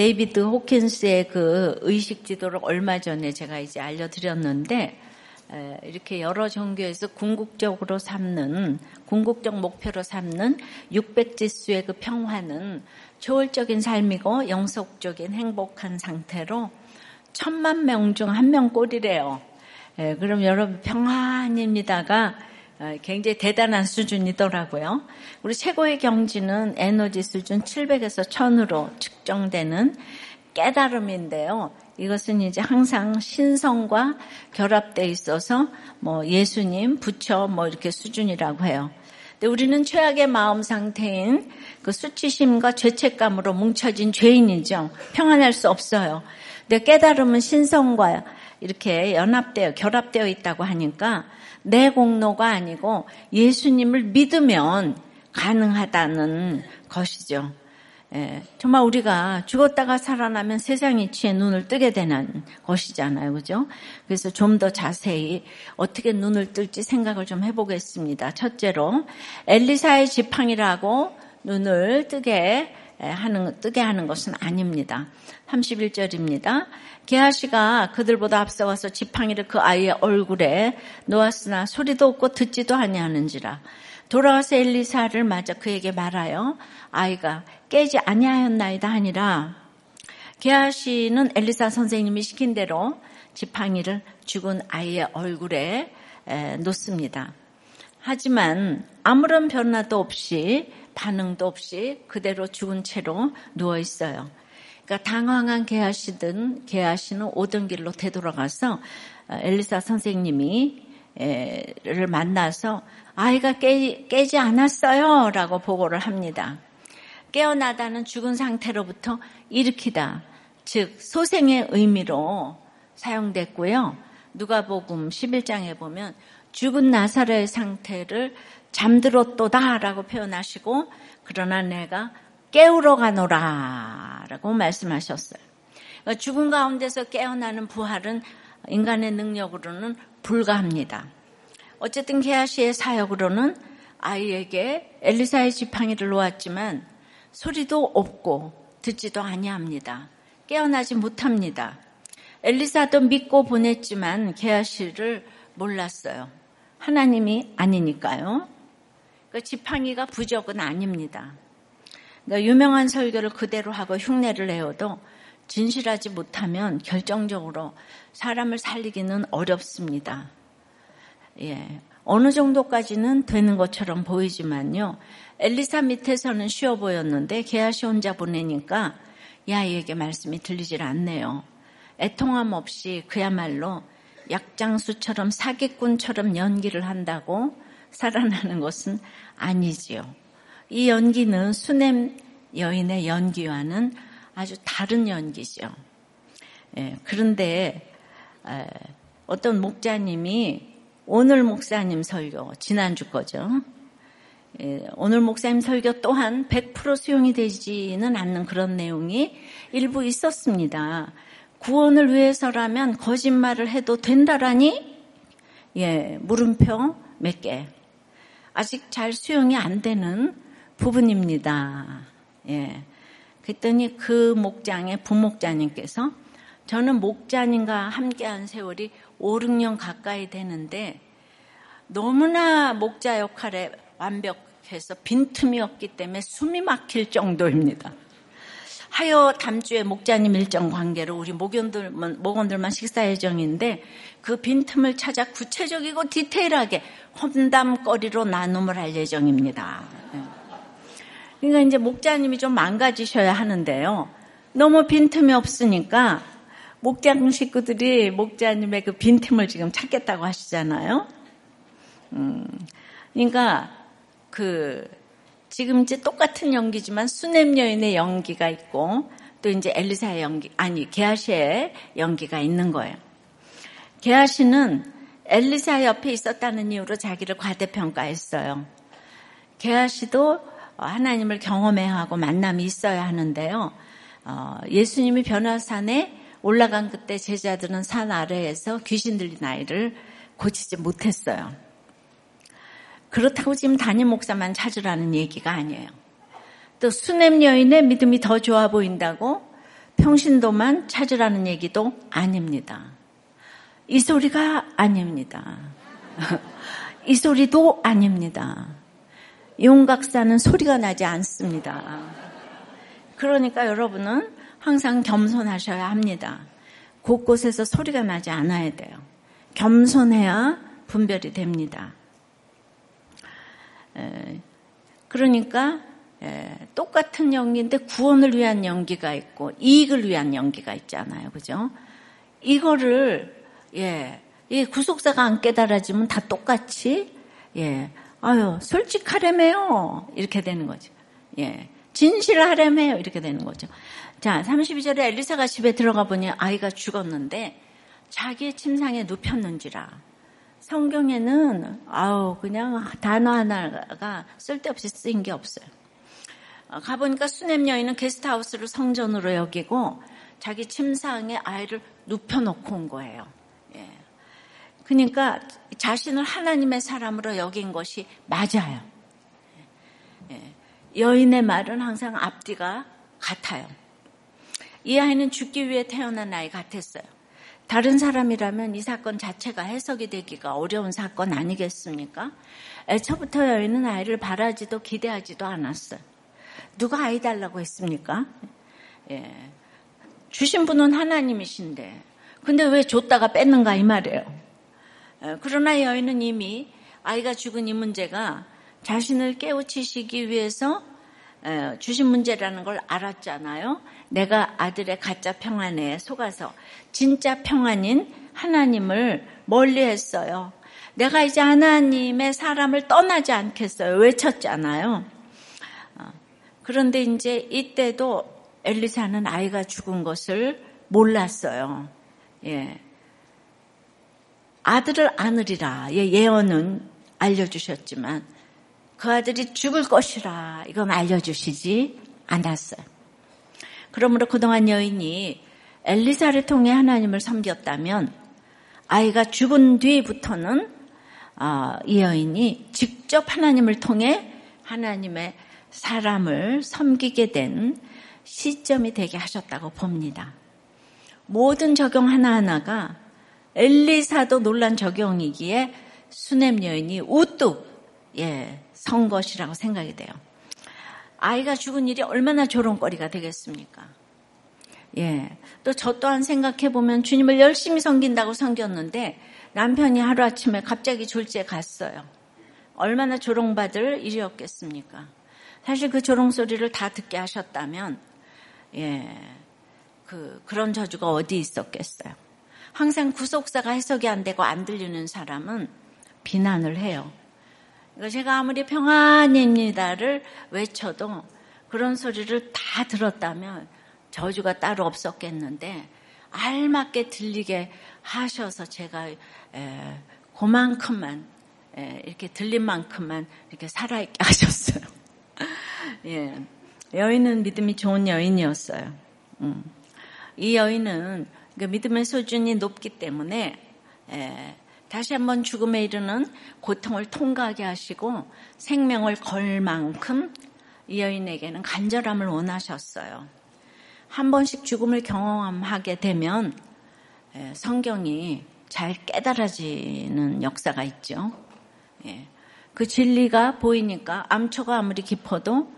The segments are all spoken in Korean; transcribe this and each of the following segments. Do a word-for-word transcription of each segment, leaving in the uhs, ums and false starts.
데이비드 호킨스의 그 의식 지도를 얼마 전에 제가 이제 알려드렸는데, 이렇게 여러 종교에서 궁극적으로 삼는, 궁극적 목표로 삼는 육백 지수의 그 평화는 초월적인 삶이고 영속적인 행복한 상태로 천만 명 중 한 명 꼴이래요. 예, 그럼 여러분 평안입니다가 굉장히 대단한 수준이더라고요. 우리 최고의 경지는 에너지 수준 칠백에서 천으로 측정되는 깨달음인데요. 이것은 이제 항상 신성과 결합되어 있어서 뭐 예수님, 부처 뭐 이렇게 수준이라고 해요. 근데 우리는 최악의 마음 상태인 그 수치심과 죄책감으로 뭉쳐진 죄인이죠. 평안할 수 없어요. 근데 깨달음은 신성과 이렇게 연합되어 결합되어 있다고 하니까 내 공로가 아니고 예수님을 믿으면 가능하다는 것이죠. 예, 정말 우리가 죽었다가 살아나면 세상 이치에 눈을 뜨게 되는 것이잖아요, 그죠? 그래서 좀 더 자세히 어떻게 눈을 뜰지 생각을 좀 해보겠습니다. 첫째로 엘리사의 지팡이라고 눈을 뜨게 하는, 뜨게 하는 것은 아닙니다. 삼십일 절입니다. 게하시가 그들보다 앞서와서 지팡이를 그 아이의 얼굴에 놓았으나 소리도 없고 듣지도 아니하는지라. 돌아와서 엘리사를 맞아 그에게 말하여 아이가 깨지 아니하였나이다 하니라. 게하시는 엘리사 선생님이 시킨 대로 지팡이를 죽은 아이의 얼굴에 놓습니다. 하지만 아무런 변화도 없이 반응도 없이 그대로 죽은 채로 누워 있어요. 그러니까 당황한 게하시든 게하시는 오던 길로 되돌아가서 엘리사 선생님이를 만나서 아이가 깨, 깨지 않았어요 라고 보고를 합니다. 깨어나다는 죽은 상태로부터 일으키다, 즉 소생의 의미로 사용됐고요. 누가복음 십일 장에 보면 죽은 나사로의 상태를 잠들었도다 라고 표현하시고 그러나 내가 깨우러 가노라 라고 말씀하셨어요. 그러니까 죽은 가운데서 깨어나는 부활은 인간의 능력으로는 불가합니다. 어쨌든 게하시의 사역으로는 아이에게 엘리사의 지팡이를 놓았지만 소리도 없고 듣지도 아니합니다. 깨어나지 못합니다. 엘리사도 믿고 보냈지만 게하시를 몰랐어요. 하나님이 아니니까요. 그러니까 지팡이가 부적은 아닙니다. 그러니까 유명한 설교를 그대로 하고 흉내를 내어도 진실하지 못하면 결정적으로 사람을 살리기는 어렵습니다. 예, 어느 정도까지는 되는 것처럼 보이지만요. 엘리사 밑에서는 쉬워 보였는데 게하시 혼자 보내니까 이 아이에게 말씀이 들리질 않네요. 애통함 없이 그야말로 약장수처럼 사기꾼처럼 연기를 한다고 살아나는 것은 아니지요. 이 연기는 수넴 여인의 연기와는 아주 다른 연기죠. 예, 그런데 에, 어떤 목자님이 오늘 목사님 설교, 지난주 거죠. 예, 오늘 목사님 설교 또한 백 퍼센트 수용이 되지는 않는 그런 내용이 일부 있었습니다. 구원을 위해서라면 거짓말을 해도 된다라니? 예, 물음표 몇 개. 아직 잘 수용이 안 되는 부분입니다. 예. 그랬더니 그 목장의 부목자님께서 저는 목자님과 함께한 세월이 오, 육 년 가까이 되는데 너무나 목자 역할에 완벽해서 빈틈이 없기 때문에 숨이 막힐 정도입니다. 하여 다음 주에 목자님 일정 관계로 우리 목원들만, 목원들만 식사 예정인데 그 빈틈을 찾아 구체적이고 디테일하게 험담거리로 나눔을 할 예정입니다. 그러니까 이제 목자님이 좀 망가지셔야 하는데요. 너무 빈틈이 없으니까 목장 식구들이 목자님의 그 빈틈을 지금 찾겠다고 하시잖아요. 음, 그러니까 그 지금 이제 똑같은 연기지만 수넴 여인의 연기가 있고 또 이제 엘리사의 연기 아니 게하시의 연기가 있는 거예요. 게하시는 엘리사 옆에 있었다는 이유로 자기를 과대평가했어요. 게하시도 하나님을 경험해하고 만남이 있어야 하는데요. 어, 예수님이 변화산에 올라간 그때 제자들은 산 아래에서 귀신 들린 아이를 고치지 못했어요. 그렇다고 지금 담임 목사만 찾으라는 얘기가 아니에요. 또 수넴 여인의 믿음이 더 좋아 보인다고 평신도만 찾으라는 얘기도 아닙니다. 이 소리가 아닙니다. 이 소리도 아닙니다. 용각사는 소리가 나지 않습니다. 그러니까 여러분은 항상 겸손하셔야 합니다. 곳곳에서 소리가 나지 않아야 돼요. 겸손해야 분별이 됩니다. 에, 그러니까 에, 똑같은 연기인데 구원을 위한 연기가 있고 이익을 위한 연기가 있잖아요, 그죠? 이거를 예, 예 구속사가 안 깨달아지면 다 똑같이 예, 아유 솔직하래매요 이렇게 되는 거죠. 예, 진실하래매요 이렇게 되는 거죠. 자, 삼십이 절에 엘리사가 집에 들어가 보니 아이가 죽었는데 자기의 침상에 눕혔는지라. 성경에는 아우 그냥 단어 하나가 쓸데없이 쓰인 게 없어요. 가보니까 수넴 여인은 게스트하우스를 성전으로 여기고 자기 침상에 아이를 눕혀놓고 온 거예요. 예. 그러니까 자신을 하나님의 사람으로 여긴 것이 맞아요. 예. 여인의 말은 항상 앞뒤가 같아요. 이 아이는 죽기 위해 태어난 아이 같았어요. 다른 사람이라면 이 사건 자체가 해석이 되기가 어려운 사건 아니겠습니까? 애초부터 여인은 아이를 바라지도 기대하지도 않았어요. 누가 아이 달라고 했습니까? 예. 주신 분은 하나님이신데 근데 왜 줬다가 뺐는가 이 말이에요. 예. 그러나 여인은 이미 아이가 죽은 이 문제가 자신을 깨우치시기 위해서 예, 주신 문제라는 걸 알았잖아요. 내가 아들의 가짜 평안에 속아서 진짜 평안인 하나님을 멀리했어요. 내가 이제 하나님의 사람을 떠나지 않겠어요. 외쳤잖아요. 그런데 이제 이때도 엘리사는 아이가 죽은 것을 몰랐어요. 예, 아들을 안으리라 예, 예언은 알려주셨지만 그 아들이 죽을 것이라 이건 알려주시지 않았어요. 그러므로 그동안 여인이 엘리사를 통해 하나님을 섬겼다면 아이가 죽은 뒤부터는 이 여인이 직접 하나님을 통해 하나님의 사람을 섬기게 된 시점이 되게 하셨다고 봅니다. 모든 적용 하나하나가 엘리사도 놀란 적용이기에 수넴 여인이 우뚝 예. 선 것이라고 생각이 돼요. 아이가 죽은 일이 얼마나 조롱거리가 되겠습니까? 예. 또 저 또한 생각해보면 주님을 열심히 섬긴다고 섬겼는데 남편이 하루아침에 갑자기 졸지에 갔어요. 얼마나 조롱받을 일이었겠습니까? 사실 그 조롱소리를 다 듣게 하셨다면, 예. 그, 그런 저주가 어디 있었겠어요? 항상 구속사가 해석이 안 되고 안 들리는 사람은 비난을 해요. 제가 아무리 평안입니다를 외쳐도 그런 소리를 다 들었다면 저주가 따로 없었겠는데 알맞게 들리게 하셔서 제가 그만큼만 이렇게 들린 만큼만 이렇게 살아있게 하셨어요. 예, 여인은 믿음이 좋은 여인이었어요. 음. 이 여인은 믿음의 수준이 높기 때문에 예, 다시 한번 죽음에 이르는 고통을 통과하게 하시고 생명을 걸 만큼 이 여인에게는 간절함을 원하셨어요. 한 번씩 죽음을 경험하게 되면 성경이 잘 깨달아지는 역사가 있죠. 그 진리가 보이니까 암초가 아무리 깊어도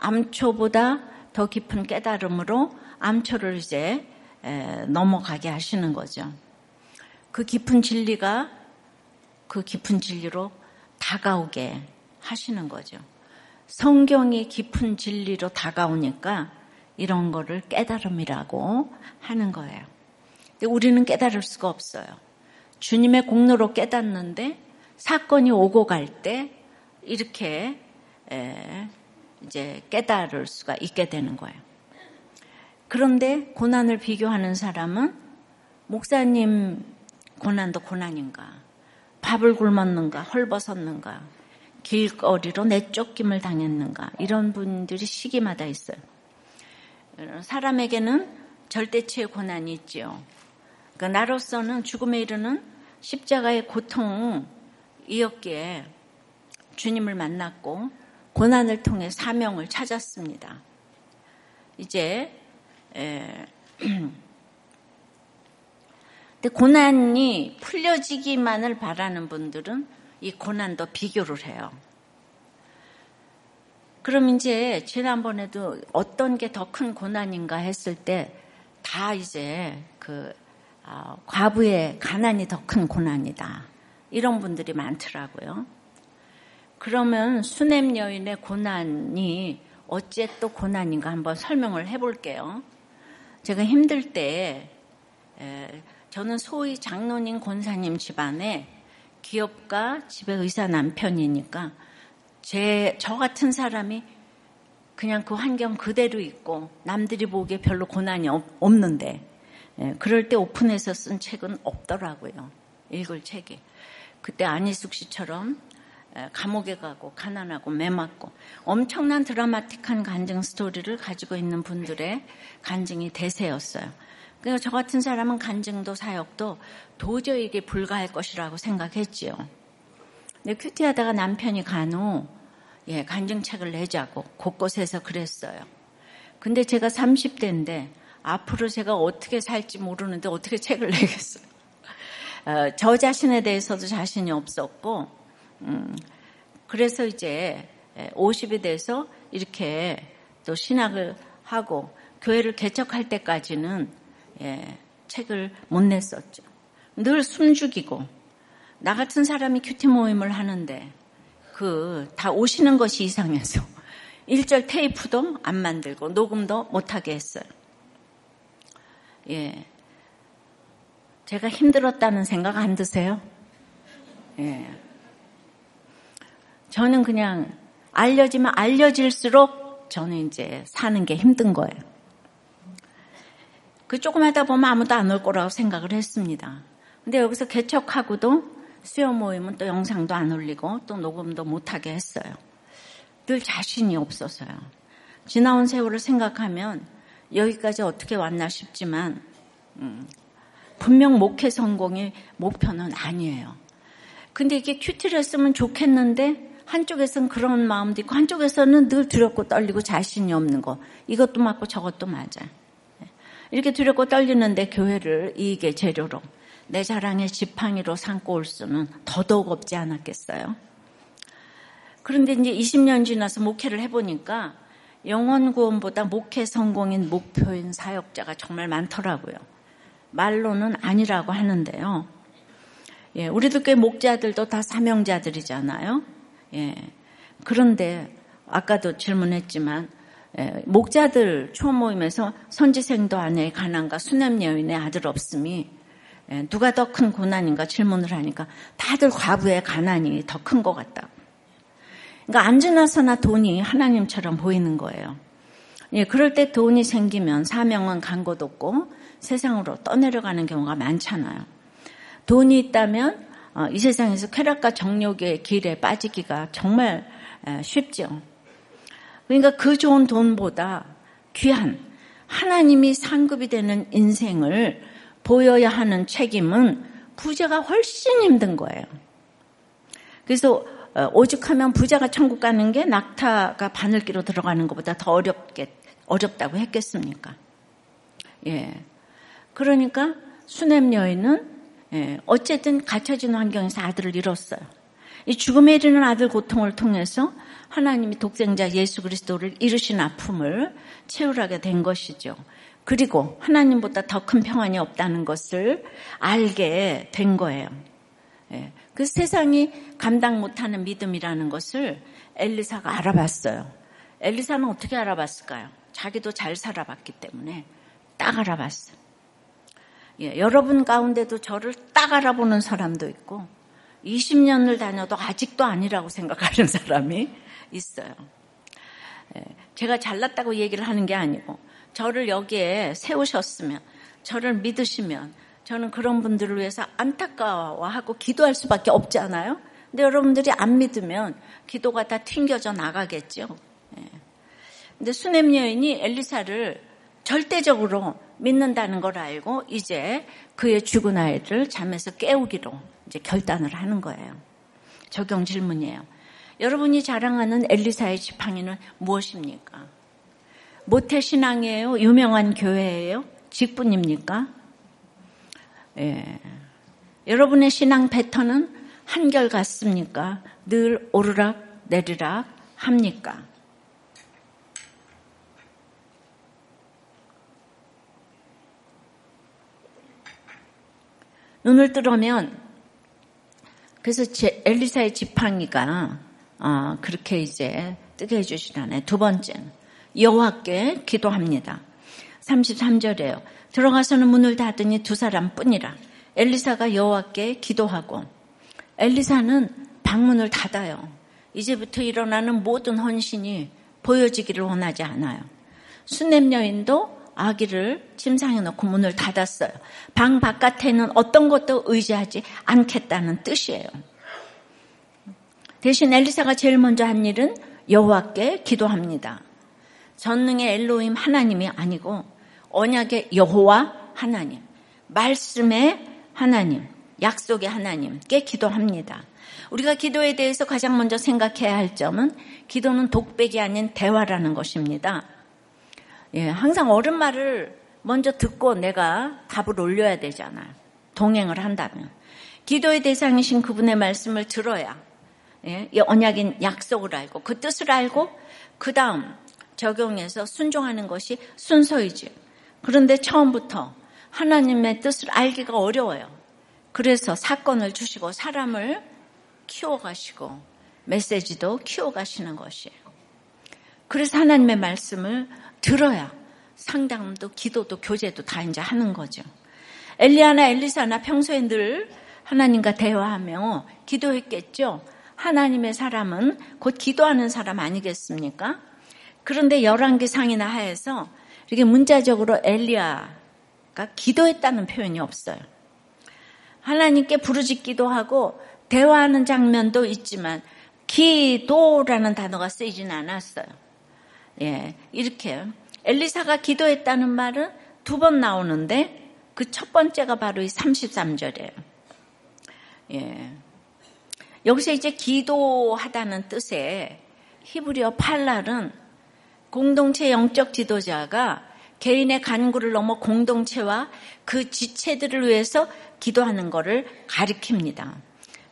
암초보다 더 깊은 깨달음으로 암초를 이제 넘어가게 하시는 거죠. 그 깊은 진리가 그 깊은 진리로 다가오게 하시는 거죠. 성경이 깊은 진리로 다가오니까 이런 거를 깨달음이라고 하는 거예요. 근데 우리는 깨달을 수가 없어요. 주님의 공로로 깨닫는데 사건이 오고 갈 때 이렇게 이제 깨달을 수가 있게 되는 거예요. 그런데 고난을 비교하는 사람은 목사님 고난도 고난인가, 밥을 굶었는가, 헐벗었는가, 길거리로 내쫓김을 당했는가 이런 분들이 시기마다 있어요. 사람에게는 절대치의 고난이 있지요. 그러니까 나로서는 죽음에 이르는 십자가의 고통이었기에 주님을 만났고 고난을 통해 사명을 찾았습니다. 이제 근데 고난이 풀려지기만을 바라는 분들은 이 고난도 비교를 해요. 그럼 이제 지난번에도 어떤 게 더 큰 고난인가 했을 때 다 이제 그 어, 과부의 가난이 더 큰 고난이다. 이런 분들이 많더라고요. 그러면 수넴 여인의 고난이 어째 또 고난인가 한번 설명을 해볼게요. 제가 힘들 때 에, 저는 소위 장로님 권사님 집안에 기업가 집에 의사 남편이니까 제, 저 같은 사람이 그냥 그 환경 그대로 있고 남들이 보기에 별로 고난이 없, 없는데 예, 그럴 때 오픈해서 쓴 책은 없더라고요. 읽을 책이. 그때 안희숙 씨처럼 감옥에 가고 가난하고 매맞고 엄청난 드라마틱한 간증 스토리를 가지고 있는 분들의 간증이 대세였어요. 그래서 저 같은 사람은 간증도 사역도 도저히 이게 불가할 것이라고 생각했지요. 근데 큐티하다가 남편이 간호 예, 간증책을 내자고 곳곳에서 그랬어요. 근데 제가 삼십 대인데 앞으로 제가 어떻게 살지 모르는데 어떻게 책을 내겠어요. 어, 저 자신에 대해서도 자신이 없었고 음, 그래서 이제 오십이 돼서 이렇게 또 신학을 하고 교회를 개척할 때까지는 예, 책을 못 냈었죠. 늘 숨죽이고 나 같은 사람이 큐티 모임을 하는데 그 다 오시는 것이 이상해서 일절 테이프도 안 만들고 녹음도 못하게 했어요. 예, 제가 힘들었다는 생각 안 드세요? 예, 저는 그냥 알려지면 알려질수록 저는 이제 사는 게 힘든 거예요. 그 조금 하다 보면 아무도 안 올 거라고 생각을 했습니다. 근데 여기서 개척하고도 수요 모임은 또 영상도 안 올리고 또 녹음도 못하게 했어요. 늘 자신이 없었어요. 지나온 세월을 생각하면 여기까지 어떻게 왔나 싶지만 음, 분명 목회 성공이 목표는 아니에요. 근데 이게 큐티를 했으면 좋겠는데 한쪽에서는 그런 마음도 있고 한쪽에서는 늘 두렵고 떨리고 자신이 없는 거 이것도 맞고 저것도 맞아요. 이렇게 두렵고 떨리는데 교회를 이익의 재료로 내 자랑의 지팡이로 삼고 올 수는 더더욱 없지 않았겠어요. 그런데 이제 이십 년 지나서 목회를 해보니까 영원 구원보다 목회 성공인 목표인 사역자가 정말 많더라고요. 말로는 아니라고 하는데요. 예, 우리도 꽤 목자들도 다 사명자들이잖아요. 예, 그런데 아까도 질문했지만 예, 목자들 초모임에서 선지생도 아내의 가난과 수넴 여인의 아들 없음이 예, 누가 더 큰 고난인가 질문을 하니까 다들 과부의 가난이 더 큰 것 같다. 그러니까 안 지나서나 돈이 하나님처럼 보이는 거예요. 예, 그럴 때 돈이 생기면 사명은 간 것 없고 세상으로 떠내려가는 경우가 많잖아요. 돈이 있다면 어, 이 세상에서 쾌락과 정욕의 길에 빠지기가 정말 에, 쉽죠. 그러니까 그 좋은 돈보다 귀한 하나님이 상급이 되는 인생을 보여야 하는 책임은 부자가 훨씬 힘든 거예요. 그래서 어, 오죽하면 부자가 천국 가는 게 낙타가 바늘귀로 들어가는 것보다 더 어렵겠, 어렵다고 했겠습니까? 예. 그러니까 수넴 여인은 예, 어쨌든 갇혀진 환경에서 아들을 잃었어요. 이 죽음에 이르는 아들 고통을 통해서 하나님이 독생자 예수 그리스도를 잃으신 아픔을 채우라게 된 것이죠. 그리고 하나님보다 더 큰 평안이 없다는 것을 알게 된 거예요. 예, 그 세상이 감당 못하는 믿음이라는 것을 엘리사가 알아봤어요. 엘리사는 어떻게 알아봤을까요? 자기도 잘 살아봤기 때문에 딱 알아봤어요. 예, 여러분 가운데도 저를 딱 알아보는 사람도 있고 이십 년을 다녀도 아직도 아니라고 생각하는 사람이 있어요. 예, 제가 잘났다고 얘기를 하는 게 아니고 저를 여기에 세우셨으면 저를 믿으시면 저는 그런 분들을 위해서 안타까워하고 기도할 수밖에 없지 않아요? 근데 여러분들이 안 믿으면 기도가 다 튕겨져 나가겠죠. 예. 근데 수넴 여인이 엘리사를 절대적으로 믿는다는 걸 알고 이제 그의 죽은 아이를 잠에서 깨우기로 이제 결단을 하는 거예요. 적용 질문이에요. 여러분이 자랑하는 엘리사의 지팡이는 무엇입니까? 모태신앙이에요? 유명한 교회예요? 직분입니까? 예. 여러분의 신앙 패턴은 한결 같습니까? 늘 오르락 내리락 합니까? 눈을 뜨려면, 그래서 제 엘리사의 지팡이가 어, 그렇게 이제 뜨게 해주시라네. 두 번째는 여호와께 기도합니다. 삼십삼 절에요. 들어가서는 문을 닫으니 두 사람뿐이라. 엘리사가 여호와께 기도하고, 엘리사는 방문을 닫아요. 이제부터 일어나는 모든 헌신이 보여지기를 원하지 않아요. 수넴 여인도 아기를 침상에 넣고 문을 닫았어요. 방 바깥에는 어떤 것도 의지하지 않겠다는 뜻이에요. 대신 엘리사가 제일 먼저 한 일은 여호와께 기도합니다. 전능의 엘로힘 하나님이 아니고 언약의 여호와 하나님, 말씀의 하나님, 약속의 하나님께 기도합니다. 우리가 기도에 대해서 가장 먼저 생각해야 할 점은 기도는 독백이 아닌 대화라는 것입니다. 예, 항상 어른 말을 먼저 듣고 내가 답을 올려야 되잖아요. 동행을 한다면. 기도의 대상이신 그분의 말씀을 들어야, 예, 언약인 약속을 알고 그 뜻을 알고 그 다음 적용해서 순종하는 것이 순서이지. 그런데 처음부터 하나님의 뜻을 알기가 어려워요. 그래서 사건을 주시고 사람을 키워가시고 메시지도 키워가시는 것이에요. 그래서 하나님의 말씀을 들어야 상담도 기도도 교제도 다 이제 하는 거죠. 엘리야나 엘리사나 평소에 늘 하나님과 대화하며 기도했겠죠. 하나님의 사람은 곧 기도하는 사람 아니겠습니까? 그런데 열왕기상이나 하에서 이렇게 문자적으로 엘리야가 기도했다는 표현이 없어요. 하나님께 부르짖기도 하고 대화하는 장면도 있지만 기도라는 단어가 쓰이진 않았어요. 예, 이렇게 엘리사가 기도했다는 말은 두 번 나오는데 그 첫 번째가 바로 이 삼십삼 절이에요. 예, 여기서 이제 기도하다는 뜻의 히브리어 팔랄은 공동체 영적 지도자가 개인의 간구를 넘어 공동체와 그 지체들을 위해서 기도하는 것을 가리킵니다.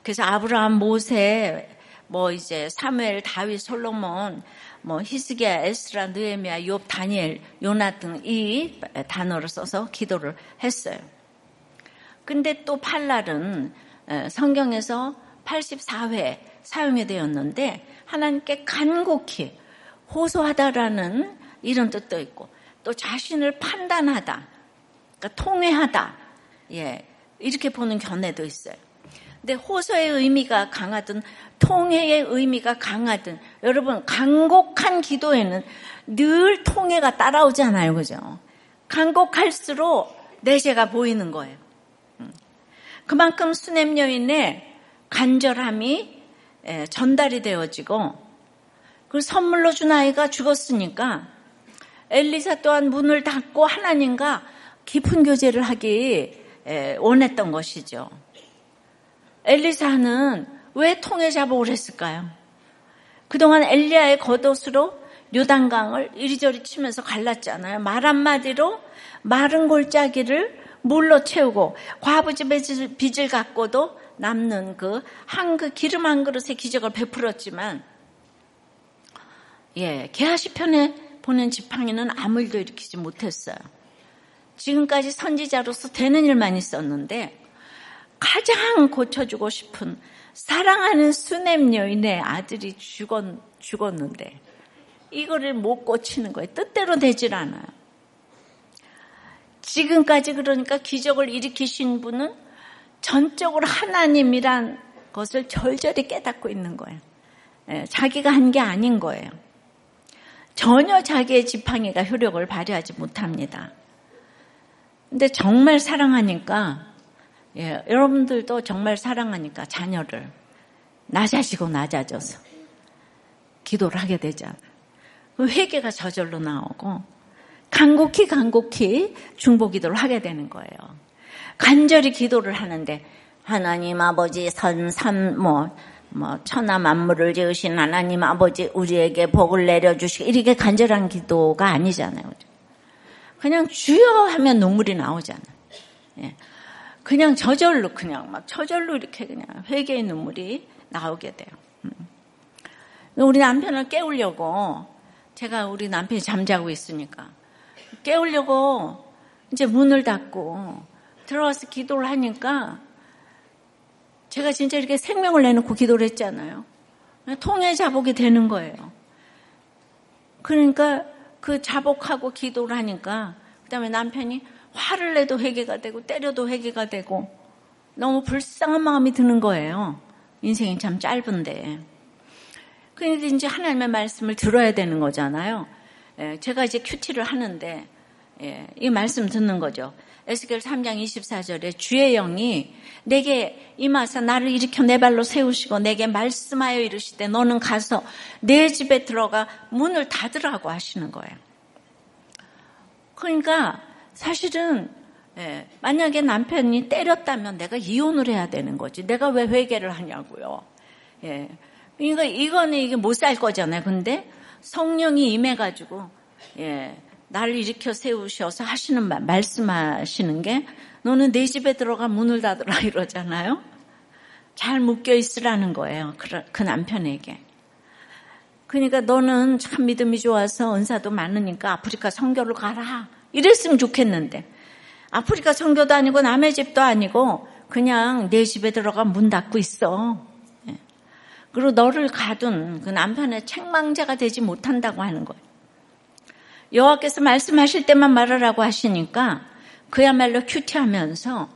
그래서 아브라함, 모세, 뭐 이제 사무엘, 다윗, 솔로몬, 뭐 히스기야, 에스라, 느헤미야, 욥, 다니엘, 요나 등 이 단어를 써서 기도를 했어요. 근데 또 팔랄은 성경에서 팔십사 회 사용이 되었는데 하나님께 간곡히 호소하다라는 이런 뜻도 있고 또 자신을 판단하다, 그러니까 통회하다, 예, 이렇게 보는 견해도 있어요. 근데 호소의 의미가 강하든 통회의 의미가 강하든, 여러분 간곡한 기도에는 늘 통회가 따라오잖아요, 그죠? 간곡할수록 내재가 보이는 거예요. 그만큼 수넴 여인의 간절함이 전달이 되어지고, 그 선물로 준 아이가 죽었으니까 엘리사 또한 문을 닫고 하나님과 깊은 교제를 하기 원했던 것이죠. 엘리사는 왜 통해 자복을 했을까요? 그동안 엘리야의 겉옷으로 요단강을 이리저리 치면서 갈랐잖아요. 말 한마디로 마른 골짜기를 물로 채우고 과부집에 빚을 갖고도 남는 그 한 그 기름 한 그릇의 기적을 베풀었지만, 예, 게하시 편에 보낸 지팡이는 아무 일도 일으키지 못했어요. 지금까지 선지자로서 되는 일만 있었는데 가장 고쳐주고 싶은 사랑하는 수넴 여인의 아들이 죽었, 죽었는데 이거를 못 고치는 거예요. 뜻대로 되질 않아요. 지금까지 그러니까 기적을 일으키신 분은 전적으로 하나님이란 것을 절절히 깨닫고 있는 거예요. 예, 자기가 한 게 아닌 거예요. 전혀 자기의 지팡이가 효력을 발휘하지 못합니다. 근데 정말 사랑하니까, 예, 여러분들도 정말 사랑하니까 자녀를 낮아지고 낮아져서 기도를 하게 되잖아요. 회개가 저절로 나오고 간곡히 간곡히 중보기도를 하게 되는 거예요. 간절히 기도를 하는데 하나님 아버지 선삼 뭐 뭐 천하 만물을 지으신 하나님 아버지 우리에게 복을 내려주시고 이렇게 간절한 기도가 아니잖아요. 그냥 주여 하면 눈물이 나오잖아요. 예. 그냥 저절로 그냥 막 저절로 이렇게 그냥 회개의 눈물이 나오게 돼요. 우리 남편을 깨우려고 제가 우리 남편이 잠자고 있으니까 깨우려고 이제 문을 닫고 들어와서 기도를 하니까 제가 진짜 이렇게 생명을 내놓고 기도를 했잖아요. 통해 자복이 되는 거예요. 그러니까 그 자복하고 기도를 하니까 그다음에 남편이 화를 내도 회개가 되고 때려도 회개가 되고 너무 불쌍한 마음이 드는 거예요. 인생이 참 짧은데. 그런데 이제 하나님의 말씀을 들어야 되는 거잖아요. 예, 제가 이제 큐티를 하는데 예, 이 말씀 듣는 거죠. 에스겔 삼 장 이십사 절에 주의 영이 내게 임하사 나를 일으켜 내 발로 세우시고 내게 말씀하여 이르시되 너는 가서 내 집에 들어가 문을 닫으라고 하시는 거예요. 그러니까 사실은 예, 만약에 남편이 때렸다면 내가 이혼을 해야 되는 거지. 내가 왜 회개를 하냐고요. 예, 그러니까 이거는 이게 못 살 거잖아요. 근데 성령이 임해가지고 예, 나를 일으켜 세우셔서 하시는 말, 말씀하시는 게 너는 내 집에 들어가 문을 닫으라 이러잖아요. 잘 묶여 있으라는 거예요. 그, 그 남편에게. 그러니까 너는 참 믿음이 좋아서 은사도 많으니까 아프리카 선교를 가라. 이랬으면 좋겠는데 아프리카 선교도 아니고 남의 집도 아니고 그냥 내 집에 들어가 문 닫고 있어. 그리고 너를 가둔 그 남편의 책망자가 되지 못한다고 하는 거예요. 여호와께서 말씀하실 때만 말하라고 하시니까 그야말로 큐티하면서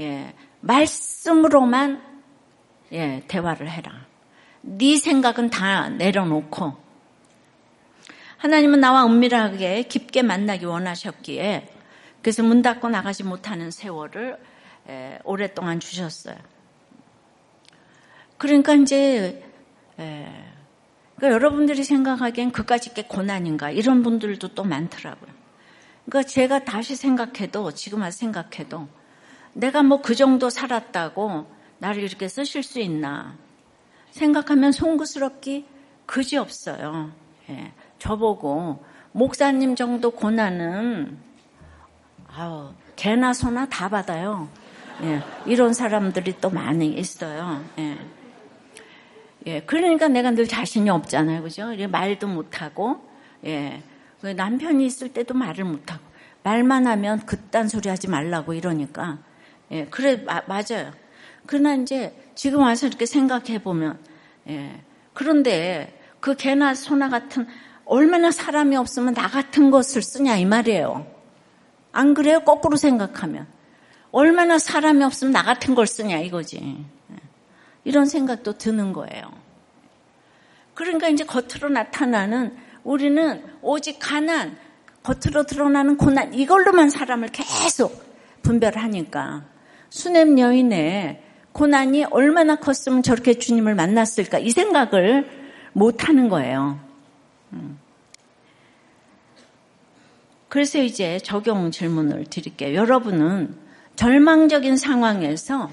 예, 말씀으로만 예, 대화를 해라. 네 생각은 다 내려놓고 하나님은 나와 은밀하게 깊게 만나기 원하셨기에 그래서 문 닫고 나가지 못하는 세월을 예, 오랫동안 주셨어요. 그러니까 이제 예, 그러니까 여러분들이 생각하기엔 그까짓 게 고난인가 이런 분들도 또 많더라고요. 그러니까 제가 다시 생각해도 지금 와서 생각해도 내가 뭐 그 정도 살았다고 나를 이렇게 쓰실 수 있나 생각하면 송구스럽기 그지 없어요. 예, 저보고 목사님 정도 고난은 아우 개나 소나 다 받아요. 예, 이런 사람들이 또 많이 있어요. 예. 예, 그러니까 내가 늘 자신이 없잖아요. 그죠? 말도 못하고, 예. 남편이 있을 때도 말을 못하고, 말만 하면 그딴 소리 하지 말라고 이러니까, 예, 그래, 마, 맞아요. 그러나 이제 지금 와서 이렇게 생각해보면, 예. 그런데 그 개나 소나 같은, 얼마나 사람이 없으면 나 같은 것을 쓰냐, 이 말이에요. 안 그래요? 거꾸로 생각하면. 얼마나 사람이 없으면 나 같은 걸 쓰냐, 이거지. 이런 생각도 드는 거예요. 그러니까 이제 겉으로 나타나는 우리는 오직 가난, 겉으로 드러나는 고난 이걸로만 사람을 계속 분별하니까 수넴 여인의 고난이 얼마나 컸으면 저렇게 주님을 만났을까 이 생각을 못하는 거예요. 그래서 이제 적용 질문을 드릴게요. 여러분은 절망적인 상황에서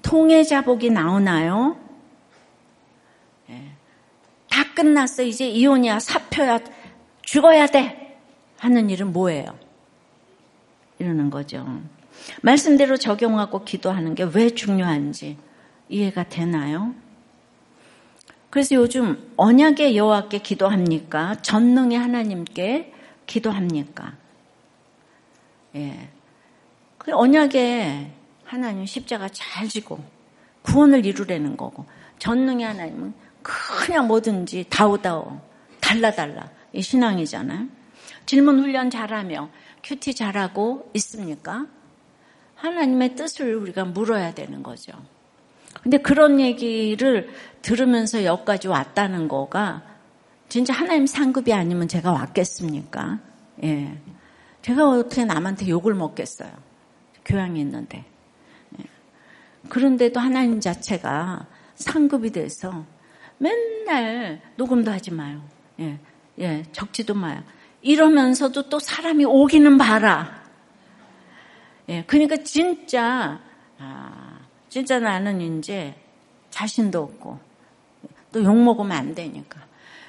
통해 자복이 나오나요? 예. 다 끝났어. 이제 이혼이야, 사표야, 죽어야 돼. 하는 일은 뭐예요? 이러는 거죠. 말씀대로 적용하고 기도하는 게 왜 중요한지 이해가 되나요? 그래서 요즘 언약의 여호와께 기도합니까? 전능의 하나님께 기도합니까? 예. 그 언약의 하나님 십자가 잘 지고 구원을 이루려는 거고 전능의 하나님은 그냥 뭐든지 다오다오 달라달라 이 신앙이잖아요. 질문 훈련 잘하며 큐티 잘하고 있습니까? 하나님의 뜻을 우리가 물어야 되는 거죠. 근데 그런 얘기를 들으면서 여기까지 왔다는 거가 진짜 하나님 상급이 아니면 제가 왔겠습니까? 예, 제가 어떻게 남한테 욕을 먹겠어요. 교양이 있는데. 그런데도 하나님 자체가 상급이 돼서 맨날 녹음도 하지 마요. 예, 예, 적지도 마요. 이러면서도 또 사람이 오기는 봐라. 예, 그러니까 진짜, 아, 진짜 나는 이제 자신도 없고 또 욕먹으면 안 되니까.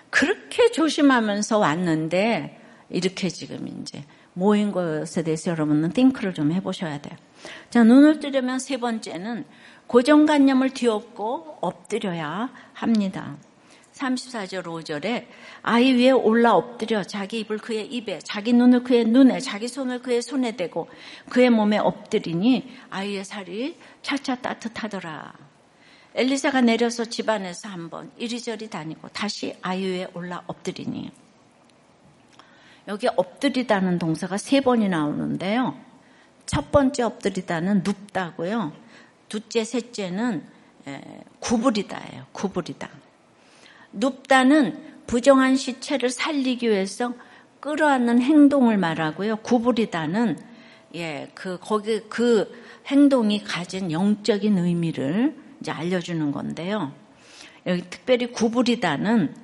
그렇게 조심하면서 왔는데 이렇게 지금 이제 뭐인 것에 대해서 여러분은 띵크를 좀 해보셔야 돼요. 자, 눈을 뜨려면 세 번째는 고정관념을 뒤엎고 엎드려야 합니다. 삼십사 절 오 절에 아이 위에 올라 엎드려 자기 입을 그의 입에 자기 눈을 그의 눈에 자기 손을 그의 손에 대고 그의 몸에 엎드리니 아이의 살이 차차 따뜻하더라. 엘리사가 내려서 집안에서 한번 이리저리 다니고 다시 아이 위에 올라 엎드리니, 여기 엎드리다는 동사가 세 번이 나오는데요. 첫 번째 엎드리다는 눕다고요. 둘째, 셋째는 구부리다예요. 구부리다. 눕다는 부정한 시체를 살리기 위해서 끌어안는 행동을 말하고요. 구부리다는 예, 그 거기 그 행동이 가진 영적인 의미를 이제 알려주는 건데요. 여기 특별히 구부리다는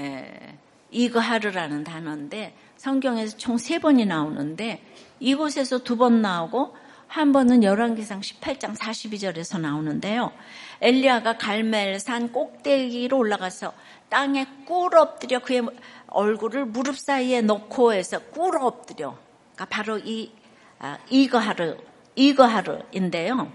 예, 이거하르라는 단어인데 성경에서 총 세 번이 나오는데 이곳에서 두 번 나오고 한 번은 열왕기상 십팔 장 사십이 절에서 나오는데요. 엘리야가 갈멜산 꼭대기로 올라가서 땅에 꿇어 엎드려 그의 얼굴을 무릎 사이에 놓고 해서 꿇어 엎드려. 그러니까 바로 이 아, 이거하르, 이거하르인데요.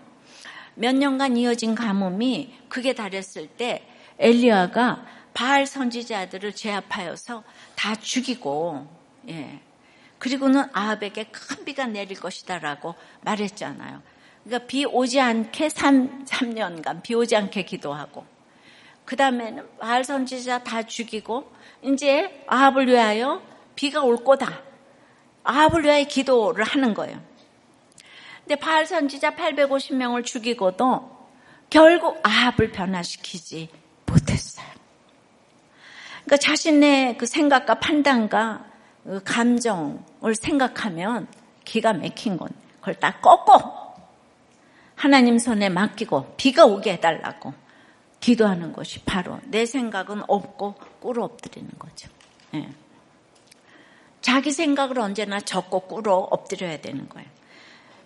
몇 년간 이어진 가뭄이 극에 달했을 때 엘리야가 바알 선지자들을 제압하여서 다 죽이고 예. 그리고는 아합에게 큰 비가 내릴 것이다라고 말했잖아요. 그러니까 비 오지 않게 삼, 삼 년간 비 오지 않게 기도하고 그 다음에는 바알 선지자 다 죽이고 이제 아합을 위하여 비가 올 거다. 아합을 위하여 기도를 하는 거예요. 근데 바알 선지자 팔백오십 명을 죽이고도 결국 아합을 변화시키지 못했어요. 그러니까 자신의 그 생각과 판단과 그 감정을 생각하면 기가 막힌 건 그걸 다 꺾고 하나님 손에 맡기고 비가 오게 해달라고 기도하는 것이 바로 내 생각은 없고 꿇어 엎드리는 거죠. 예. 자기 생각을 언제나 적고 꿇어 엎드려야 되는 거예요.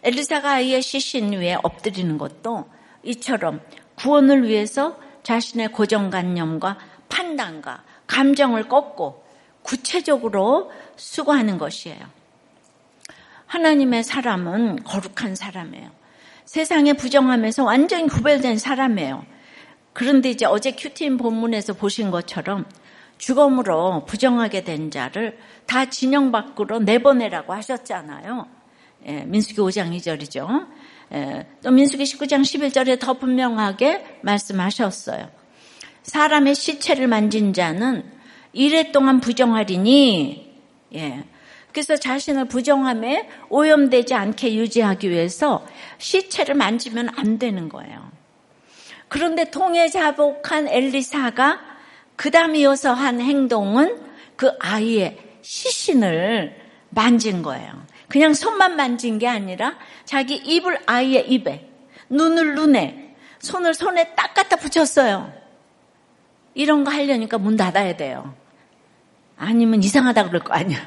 엘리사가 아이의 시신 위에 엎드리는 것도 이처럼 구원을 위해서 자신의 고정관념과 판단과 감정을 꺾고 구체적으로 수고하는 것이에요. 하나님의 사람은 거룩한 사람이에요. 세상에 부정하면서 완전히 구별된 사람이에요. 그런데 이제 어제 큐티인 본문에서 보신 것처럼 죽음으로 부정하게 된 자를 다 진영 밖으로 내보내라고 하셨잖아요. 예, 민수기 오 장 이 절이죠. 예, 또 민수기 십구 장 십일 절에 더 분명하게 말씀하셨어요. 사람의 시체를 만진 자는 이래 동안 부정하리니, 예. 그래서 자신을 부정함에 오염되지 않게 유지하기 위해서 시체를 만지면 안 되는 거예요. 그런데 통에 자복한 엘리사가 그 다음 이어서 한 행동은 그 아이의 시신을 만진 거예요. 그냥 손만 만진 게 아니라 자기 입을 아이의 입에, 눈을 눈에, 손을 손에 딱 갖다 붙였어요. 이런 거 하려니까 문 닫아야 돼요. 아니면 이상하다 그럴 거 아니에요.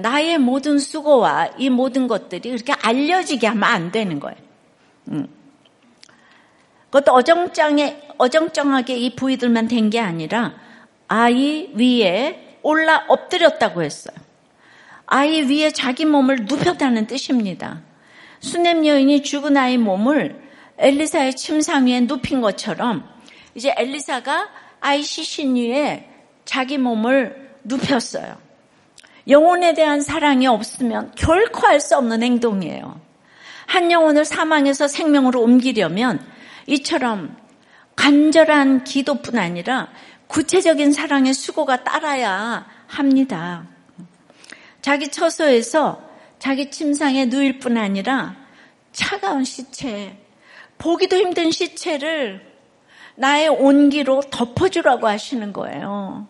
나의 모든 수고와 이 모든 것들이 그렇게 알려지게 하면 안 되는 거예요. 음. 그것도 어정쩡하게, 어정쩡하게 이 부위들만 된 게 아니라 아이 위에 올라 엎드렸다고 했어요. 아이 위에 자기 몸을 눕혔다는 뜻입니다. 수넴 여인이 죽은 아이 몸을 엘리사의 침상 위에 눕힌 것처럼 이제 엘리사가 아이 시신 위에 자기 몸을 눕혔어요. 영혼에 대한 사랑이 없으면 결코 할 수 없는 행동이에요. 한 영혼을 사망에서 생명으로 옮기려면 이처럼 간절한 기도뿐 아니라 구체적인 사랑의 수고가 따라야 합니다. 자기 처소에서 자기 침상에 누일 뿐 아니라 차가운 시체, 보기도 힘든 시체를 나의 온기로 덮어주라고 하시는 거예요.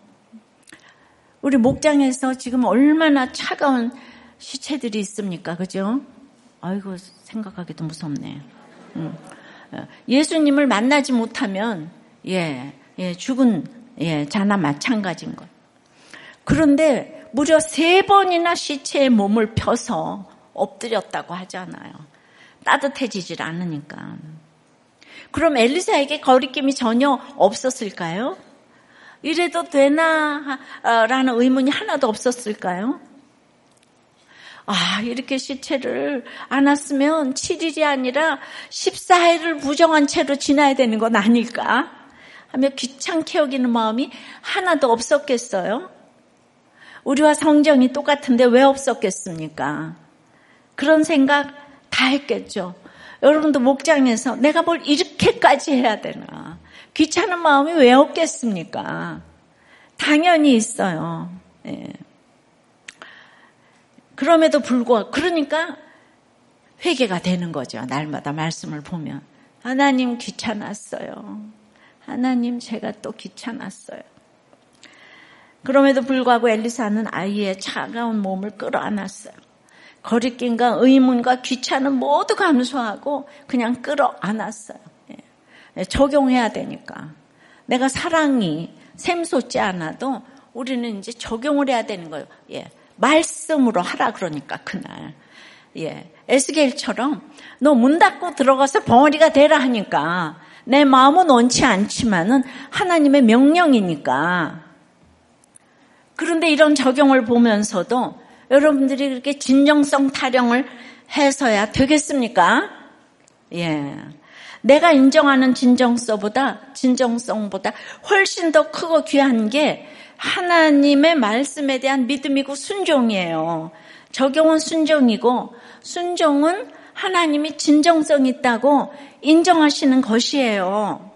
우리 목장에서 지금 얼마나 차가운 시체들이 있습니까? 그죠? 아이고, 생각하기도 무섭네. 응. 예수님을 만나지 못하면, 예, 예, 죽은, 예, 자나 마찬가지인 거예요. 그런데 무려 세 번이나 시체에 몸을 펴서 엎드렸다고 하잖아요. 따뜻해지질 않으니까. 그럼 엘리사에게 거리낌이 전혀 없었을까요? 이래도 되나? 라는 의문이 하나도 없었을까요? 아, 이렇게 시체를 안았으면 칠 일이 아니라 십사 일을 부정한 채로 지나야 되는 건 아닐까 하며 귀찮게 여기는 마음이 하나도 없었겠어요? 우리와 성정이 똑같은데 왜 없었겠습니까? 그런 생각 다 했겠죠. 여러분도 목장에서 내가 뭘 이렇게까지 해야 되나, 귀찮은 마음이 왜 없겠습니까? 당연히 있어요. 예. 그럼에도 불구하고, 그러니까 회개가 되는 거죠. 날마다 말씀을 보면, 하나님 귀찮았어요. 하나님 제가 또 귀찮았어요. 그럼에도 불구하고 엘리사는 아이의 차가운 몸을 끌어안았어요. 거리낌과 의문과 귀찮음 모두 감수하고 그냥 끌어안았어요. 예. 적용해야 되니까. 내가 사랑이 샘솟지 않아도 우리는 이제 적용을 해야 되는 거예요. 예. 말씀으로 하라 그러니까 그날. 예. 에스겔처럼 너 문 닫고 들어가서 벙어리가 되라 하니까 내 마음은 원치 않지만은 하나님의 명령이니까. 그런데 이런 적용을 보면서도 여러분들이 그렇게 진정성 타령을 해서야 되겠습니까? 예. 내가 인정하는 진정성보다, 진정성보다 훨씬 더 크고 귀한 게 하나님의 말씀에 대한 믿음이고 순종이에요. 적용은 순종이고, 순종은 하나님이 진정성이 있다고 인정하시는 것이에요.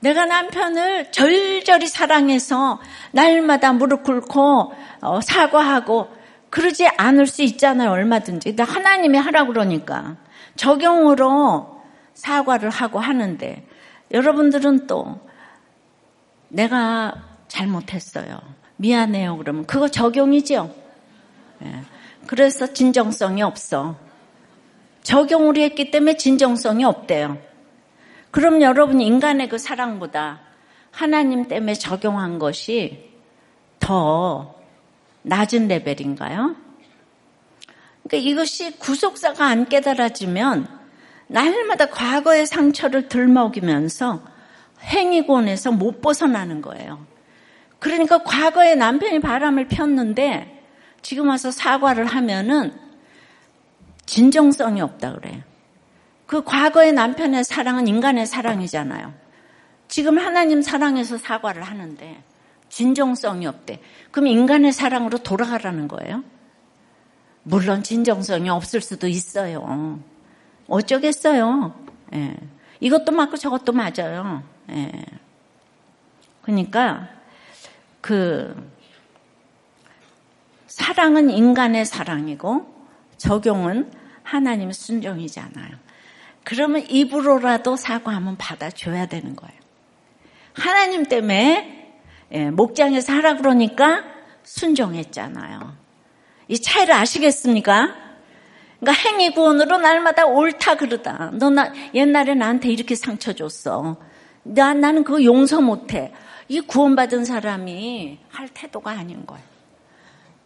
내가 남편을 절절히 사랑해서 날마다 무릎 꿇고 사과하고 그러지 않을 수 있잖아요. 얼마든지. 근데 하나님이 하라 그러니까 적용으로 사과를 하고 하는데, 여러분들은 또 내가 잘못했어요, 미안해요 그러면 그거 적용이죠. 그래서 진정성이 없어. 적용을 했기 때문에 진정성이 없대요. 그럼 여러분, 인간의 그 사랑보다 하나님 때문에 적용한 것이 더 낮은 레벨인가요? 그러니까 이것이 구속사가 안 깨달아지면 날마다 과거의 상처를 들먹이면서 행위권에서 못 벗어나는 거예요. 그러니까 과거에 남편이 바람을 폈는데 지금 와서 사과를 하면은 진정성이 없다 그래요. 그 과거의 남편의 사랑은 인간의 사랑이잖아요. 지금 하나님 사랑에서 사과를 하는데 진정성이 없대. 그럼 인간의 사랑으로 돌아가라는 거예요? 물론 진정성이 없을 수도 있어요. 어쩌겠어요. 예. 이것도 맞고 저것도 맞아요. 예. 그러니까 그 사랑은 인간의 사랑이고 적용은 하나님의 순종이잖아요. 그러면 입으로라도 사과하면 받아줘야 되는 거예요. 하나님 때문에 목장에서 하라 그러니까 순종했잖아요. 이 차이를 아시겠습니까? 그러니까 행위구원으로 날마다 옳다 그러다. 너 나, 옛날에 나한테 이렇게 상처 줬어. 나, 나는 그거 용서 못해. 이 구원받은 사람이 할 태도가 아닌 거예요.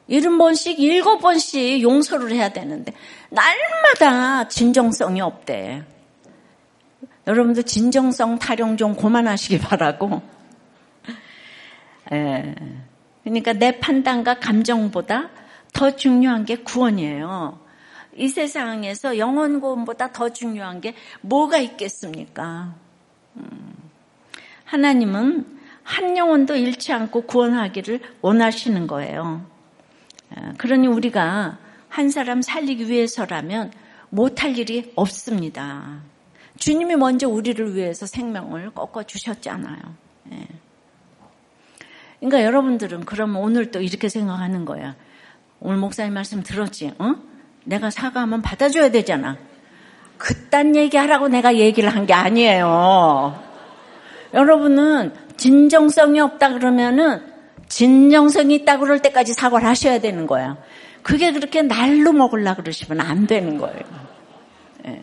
일흔 번씩, 일곱 번씩 용서를 해야 되는데 날마다 진정성이 없대. 여러분들 진정성 타령 좀 그만하시기 바라고. 예. 그러니까 내 판단과 감정보다 더 중요한 게 구원이에요. 이 세상에서 영원 구원보다 더 중요한 게 뭐가 있겠습니까? 음. 하나님은 한 영혼도 잃지 않고 구원하기를 원하시는 거예요. 그러니 우리가 한 사람 살리기 위해서라면 못할 일이 없습니다. 주님이 먼저 우리를 위해서 생명을 꺾어주셨잖아요. 예. 그러니까 여러분들은 그럼 오늘 또 이렇게 생각하는 거야. 오늘 목사님 말씀 들었지? 어? 내가 사과하면 받아줘야 되잖아. 그딴 얘기하라고 내가 얘기를 한 게 아니에요. 여러분은 진정성이 없다 그러면은 진정성이 있다고 그럴 때까지 사과를 하셔야 되는 거야. 그게 그렇게 날로 먹으려고 그러시면 안 되는 거예요. 예.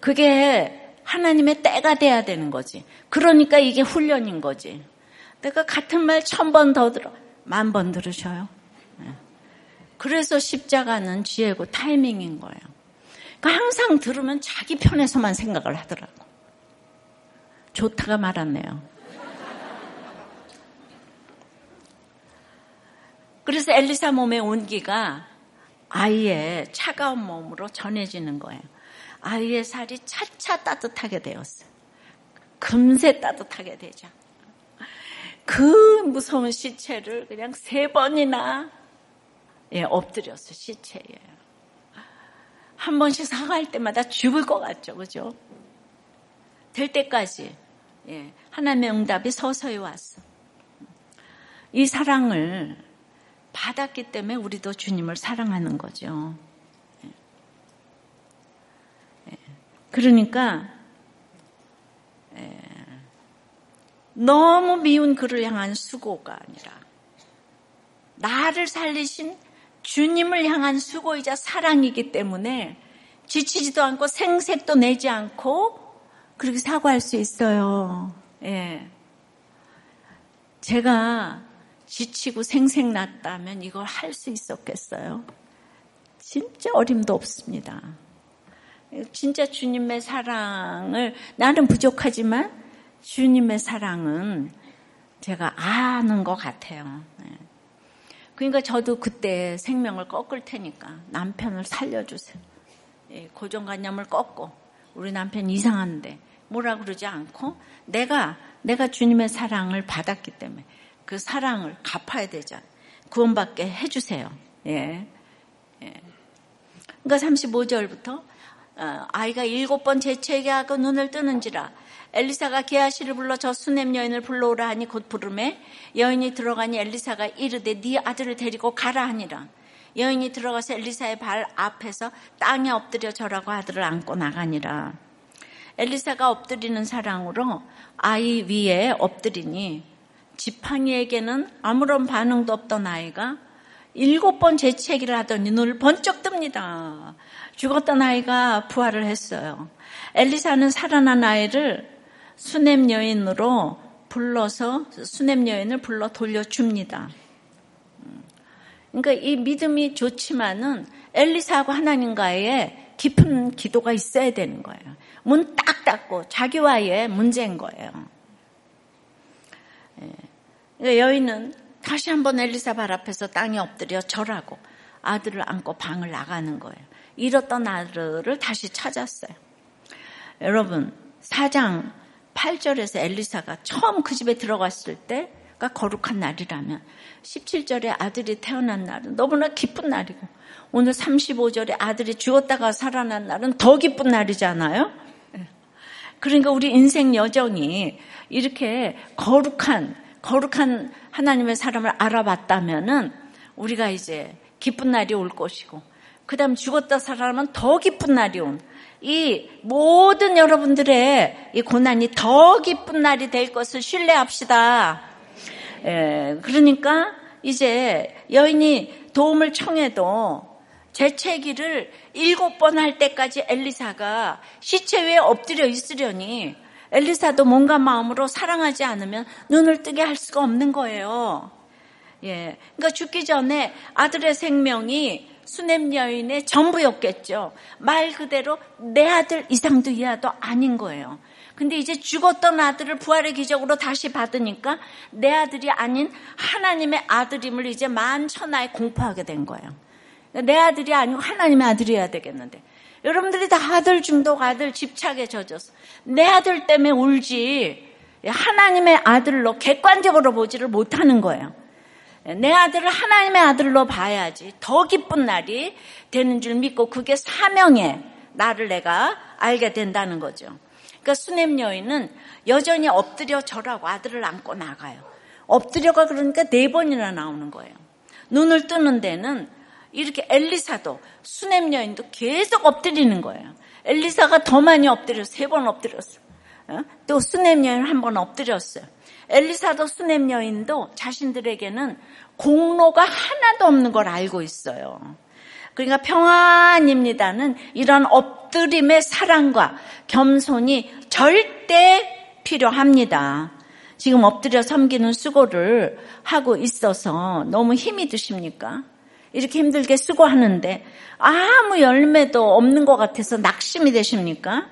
그게 하나님의 때가 돼야 되는 거지. 그러니까 이게 훈련인 거지. 내가 같은 말 천 번 더 들어, 만 번 들으셔요. 예. 그래서 십자가는 지혜고 타이밍인 거예요. 그러니까 항상 들으면 자기 편에서만 생각을 하더라고. 좋다가 말았네요. 그래서 엘리사 몸의 온기가 아이의 차가운 몸으로 전해지는 거예요. 아이의 살이 차차 따뜻하게 되었어요. 금세 따뜻하게 되죠. 그 무서운 시체를 그냥 세 번이나 예, 엎드렸어요. 시체예요. 한 번씩 사과할 때마다 죽을 것 같죠. 그죠? 될 때까지 예, 하나님의 응답이 서서히 왔어. 이 사랑을 받았기 때문에 우리도 주님을 사랑하는 거죠. 그러니까 너무 미운 그를 향한 수고가 아니라 나를 살리신 주님을 향한 수고이자 사랑이기 때문에 지치지도 않고 생색도 내지 않고 그렇게 사과할 수 있어요. 예. 제가 지치고 생색났다면 이걸 할 수 있었겠어요? 진짜 어림도 없습니다. 진짜 주님의 사랑을 나는 부족하지만 주님의 사랑은 제가 아는 것 같아요. 그러니까 저도 그때 생명을 꺾을 테니까 남편을 살려주세요. 고정관념을 꺾고 우리 남편 이상한데 뭐라 그러지 않고 내가 내가 주님의 사랑을 받았기 때문에 그 사랑을 갚아야 되잖아요. 구원받게 해주세요. 예. 예. 그러니까 삼십오 절부터 어, 아이가 일곱 번 재채게 하고 눈을 뜨는지라 엘리사가 게하시를 불러 저 수넴 여인을 불러오라 하니 곧 부름에 여인이 들어가니 엘리사가 이르되 네 아들을 데리고 가라 하니라. 여인이 들어가서 엘리사의 발 앞에서 땅에 엎드려 절하고 아들을 안고 나가니라. 엘리사가 엎드리는 사랑으로 아이 위에 엎드리니 지팡이에게는 아무런 반응도 없던 아이가 일곱 번 재채기를 하더니 눈을 번쩍 뜹니다. 죽었던 아이가 부활을 했어요. 엘리사는 살아난 아이를 수넴 여인으로 불러서 수넴 여인을 불러 돌려줍니다. 그러니까 이 믿음이 좋지만은 엘리사하고 하나님과의 깊은 기도가 있어야 되는 거예요. 문 딱 닫고 자기와의 문제인 거예요. 그러니까 여인은 다시 한번 엘리사 발 앞에서 땅에 엎드려 절하고 아들을 안고 방을 나가는 거예요. 잃었던 아들을 다시 찾았어요. 여러분, 사 장 팔 절에서 엘리사가 처음 그 집에 들어갔을 때가 거룩한 날이라면 십칠 절에 아들이 태어난 날은 너무나 기쁜 날이고 오늘 삼십오 절에 아들이 죽었다가 살아난 날은 더 기쁜 날이잖아요. 그러니까 우리 인생 여정이 이렇게 거룩한 거룩한 하나님의 사람을 알아봤다면은 우리가 이제 기쁜 날이 올 것이고 그 다음 죽었다 살아나면 더 기쁜 날이 온 이 모든 여러분들의 이 고난이 더 기쁜 날이 될 것을 신뢰합시다. 예, 그러니까 이제 여인이 도움을 청해도 재채기를 일곱 번 할 때까지 엘리사가 시체 위에 엎드려 있으려니 엘리사도 뭔가 마음으로 사랑하지 않으면 눈을 뜨게 할 수가 없는 거예요. 예, 그러니까 죽기 전에 아들의 생명이 수넴 여인의 전부였겠죠. 말 그대로 내 아들 이상도 이하도 아닌 거예요. 근데 이제 죽었던 아들을 부활의 기적으로 다시 받으니까 내 아들이 아닌 하나님의 아들임을 이제 만천하에 공포하게 된 거예요. 내 아들이 아니고 하나님의 아들이어야 되겠는데 여러분들이 다 아들 중독, 아들 집착에 젖어서 내 아들 때문에 울지 하나님의 아들로 객관적으로 보지를 못하는 거예요. 내 아들을 하나님의 아들로 봐야지 더 기쁜 날이 되는 줄 믿고 그게 사명의 나를 내가 알게 된다는 거죠. 그러니까 수넴 여인은 여전히 엎드려 절하고 아들을 안고 나가요. 엎드려가 그러니까 네 번이나 나오는 거예요. 눈을 뜨는 데는 이렇게 엘리사도 수넴 여인도 계속 엎드리는 거예요. 엘리사가 더 많이 엎드려 세 번 엎드렸어요. 또 수넴 여인 한 번 엎드렸어요. 엘리사도 수넴 여인도 자신들에게는 공로가 하나도 없는 걸 알고 있어요. 그러니까 평안입니다는 이런 엎드림의 사랑과 겸손이 절대 필요합니다. 지금 엎드려 섬기는 수고를 하고 있어서 너무 힘이 드십니까? 이렇게 힘들게 수고하는데 아무 열매도 없는 것 같아서 낙심이 되십니까?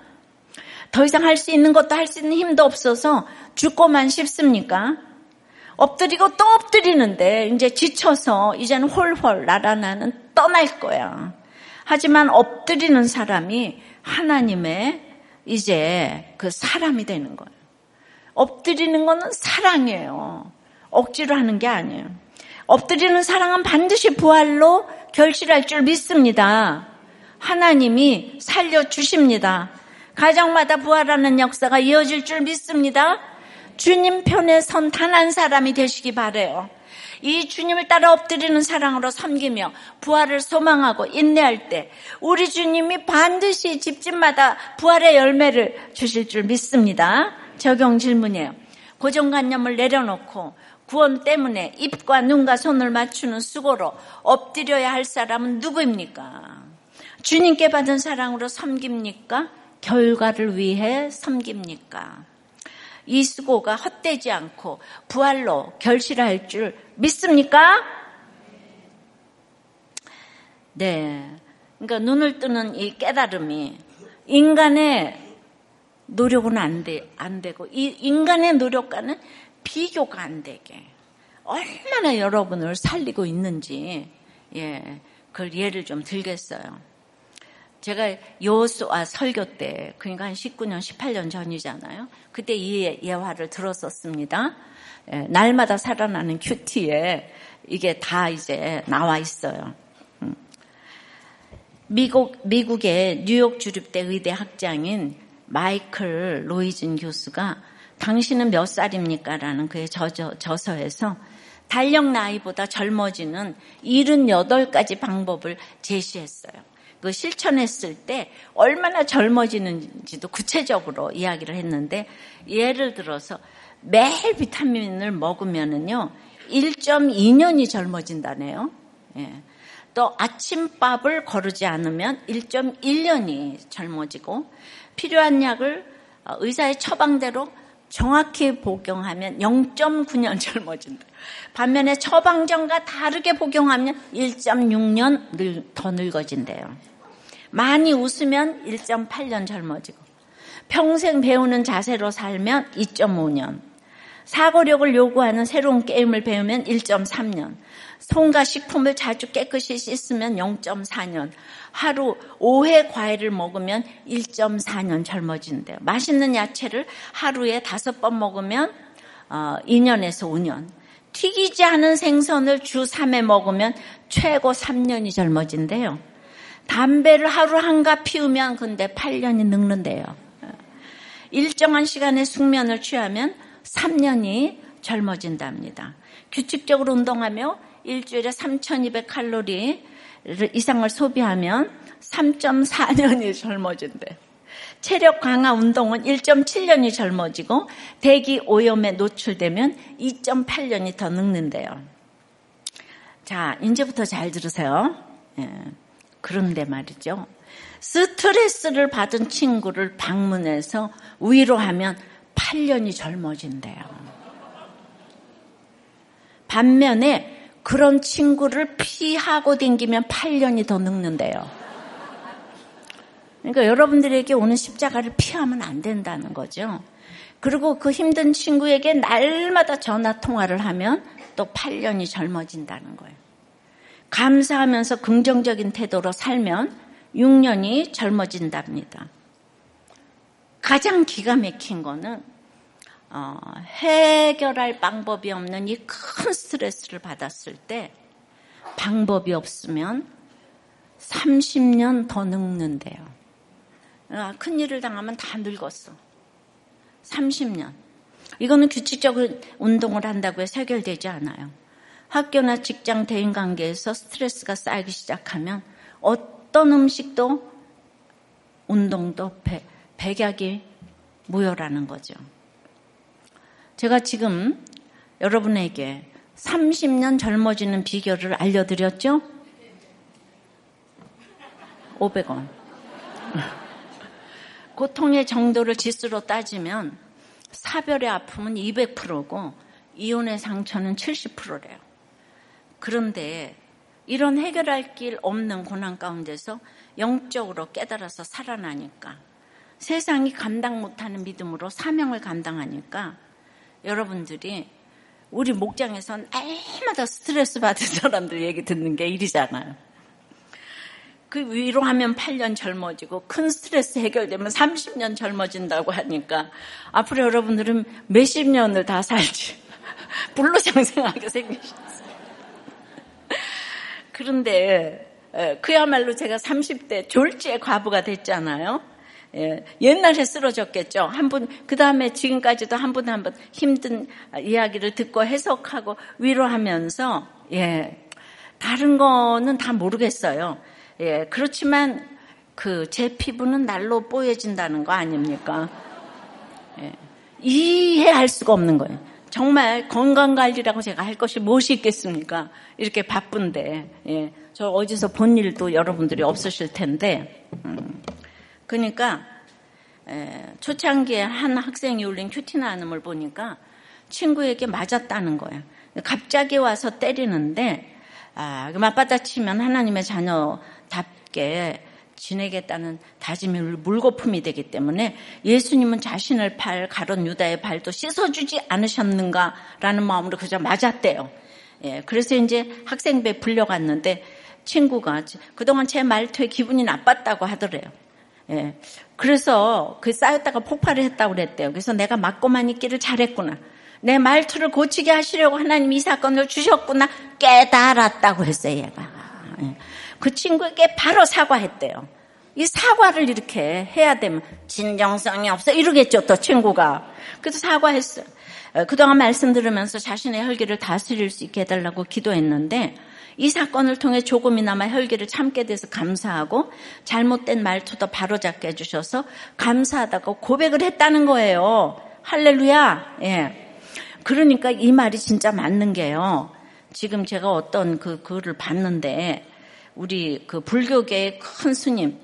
더 이상 할 수 있는 것도 할 수 있는 힘도 없어서 죽고만 싶습니까? 엎드리고 또 엎드리는데 이제 지쳐서 이제는 홀홀 날아나는 떠날 거야. 하지만 엎드리는 사람이 하나님의 이제 그 사람이 되는 거예요. 엎드리는 거는 사랑이에요. 억지로 하는 게 아니에요. 엎드리는 사랑은 반드시 부활로 결실할 줄 믿습니다. 하나님이 살려주십니다. 가정마다 부활하는 역사가 이어질 줄 믿습니다. 주님 편에 선 단 한 사람이 되시기 바라요. 이 주님을 따라 엎드리는 사랑으로 섬기며 부활을 소망하고 인내할 때 우리 주님이 반드시 집집마다 부활의 열매를 주실 줄 믿습니다. 적용 질문이에요. 고정관념을 내려놓고 구원 때문에 입과 눈과 손을 맞추는 수고로 엎드려야 할 사람은 누구입니까? 주님께 받은 사랑으로 섬깁니까? 결과를 위해 섬깁니까? 이 수고가 헛되지 않고 부활로 결실할 줄 믿습니까? 네. 그러니까 눈을 뜨는 이 깨달음이 인간의 노력은 안, 돼, 안 되고 이 인간의 노력과는 비교가 안 되게 얼마나 여러분을 살리고 있는지 예, 그걸 예를 좀 들겠어요. 제가 여호수아 설교 때, 그러니까 한 십구 년, 십팔 년 전이잖아요. 그때 이 예화를 들었었습니다. 예, 날마다 살아나는 큐티에 이게 다 이제 나와 있어요. 미국, 미국의 뉴욕 주립대 의대 학장인 마이클 로이즌 교수가 당신은 몇 살입니까? 라는 그의 저저, 저서에서 달력 나이보다 젊어지는 칠십팔 가지 방법을 제시했어요. 그 실천했을 때 얼마나 젊어지는지도 구체적으로 이야기를 했는데 예를 들어서 매일 비타민을 먹으면은요 일 점 이 년이 젊어진다네요. 예. 또 아침밥을 거르지 않으면 일 점 일 년이 젊어지고 필요한 약을 의사의 처방대로 정확히 복용하면 영 점 구 년 젊어진다. 반면에 처방전과 다르게 복용하면 일 점 육 년 늙, 더 늙어진대요. 많이 웃으면 일 점 팔 년 젊어지고 평생 배우는 자세로 살면 이 점 오 년 사고력을 요구하는 새로운 게임을 배우면 일 점 삼 년 손과 식품을 자주 깨끗이 씻으면 영 점 사 년 하루 다섯 회 과일을 먹으면 일 점 사 년 젊어진대요. 맛있는 야채를 하루에 다섯 번 먹으면 이 년에서 오 년 튀기지 않은 생선을 주 삼 회 먹으면 최고 삼 년이 젊어진대요. 담배를 하루 한갑 피우면 근데 팔 년이 늙는데요. 일정한 시간의 숙면을 취하면 삼 년이 젊어진답니다. 규칙적으로 운동하며 일주일에 삼천이백 칼로리 이상을 소비하면 삼 점 사 년이 젊어진대요. 체력 강화 운동은 일 점 칠 년이 젊어지고 대기 오염에 노출되면 이 점 팔 년이 더 늙는데요. 자, 이제부터 잘 들으세요. 예. 그런데 말이죠. 스트레스를 받은 친구를 방문해서 위로하면 팔 년이 젊어진대요. 반면에 그런 친구를 피하고 댕기면 팔 년이 더 늙는데요. 그러니까 여러분들에게 오는 십자가를 피하면 안 된다는 거죠. 그리고 그 힘든 친구에게 날마다 전화 통화를 하면 또 팔 년이 젊어진다는 거예요. 감사하면서 긍정적인 태도로 살면 육 년이 젊어진답니다. 가장 기가 막힌 거는 어, 해결할 방법이 없는 이 큰 스트레스를 받았을 때 방법이 없으면 삼십 년 더 늙는데요. 아, 큰일을 당하면 다 늙었어. 삼십 년. 이거는 규칙적인 운동을 한다고 해서 해결되지 않아요. 학교나 직장, 대인관계에서 스트레스가 쌓이기 시작하면 어떤 음식도 운동도 배, 백약이 무효라는 거죠. 제가 지금 여러분에게 삼십 년 젊어지는 비결을 알려드렸죠? 오백 원. 고통의 정도를 지수로 따지면 사별의 아픔은 이백 퍼센트고 이혼의 상처는 칠십 퍼센트래요. 그런데 이런 해결할 길 없는 고난 가운데서 영적으로 깨달아서 살아나니까 세상이 감당 못하는 믿음으로 사명을 감당하니까 여러분들이 우리 목장에선 날마다 스트레스 받은 사람들 얘기 듣는 게 일이잖아요. 그 위로하면 팔 년 젊어지고 큰 스트레스 해결되면 삼십 년 젊어진다고 하니까 앞으로 여러분들은 몇십 년을 다 살지 불로장생하게 생기셨어요. 그런데 그야말로 제가 삼십 대 졸지의 과부가 됐잖아요. 예, 옛날에 쓰러졌겠죠. 한 분, 그 다음에 지금까지도 한 분 한 분 힘든 이야기를 듣고 해석하고 위로하면서, 예, 다른 거는 다 모르겠어요. 예, 그렇지만 그 제 피부는 날로 뽀얘진다는 거 아닙니까? 예, 이해할 수가 없는 거예요. 정말 건강관리라고 제가 할 것이 무엇이 있겠습니까? 이렇게 바쁜데, 예, 저 어디서 본 일도 여러분들이 없으실 텐데, 음. 그러니까 초창기에 한 학생이 울린 큐티나 안음을 보니까 친구에게 맞았다는 거야. 갑자기 와서 때리는데 아, 맞받아치면 하나님의 자녀답게 지내겠다는 다짐이 물거품이 되기 때문에 예수님은 자신을 팔 가룟 유다의 발도 씻어주지 않으셨는가라는 마음으로 그저 맞았대요. 예, 그래서 이제 학생부에 불려갔는데 친구가 그동안 제 말투에 기분이 나빴다고 하더래요. 예, 그래서 그 쌓였다가 폭발을 했다고 그랬대요. 그래서 내가 맞고만 있기를 잘했구나. 내 말투를 고치게 하시려고 하나님이 이 사건을 주셨구나. 깨달았다고 했어요, 얘가. 예, 그 친구에게 바로 사과했대요. 이 사과를 이렇게 해야 되면 진정성이 없어 이러겠죠, 또 친구가. 그래서 사과했어요. 예, 그동안 말씀 들으면서 자신의 혈기를 다스릴 수 있게 해달라고 기도했는데 이 사건을 통해 조금이나마 혈기를 참게 돼서 감사하고 잘못된 말투도 바로잡게 해주셔서 감사하다고 고백을 했다는 거예요. 할렐루야. 예. 그러니까 이 말이 진짜 맞는 게요. 지금 제가 어떤 그 글을 봤는데 우리 그 불교계의 큰 스님,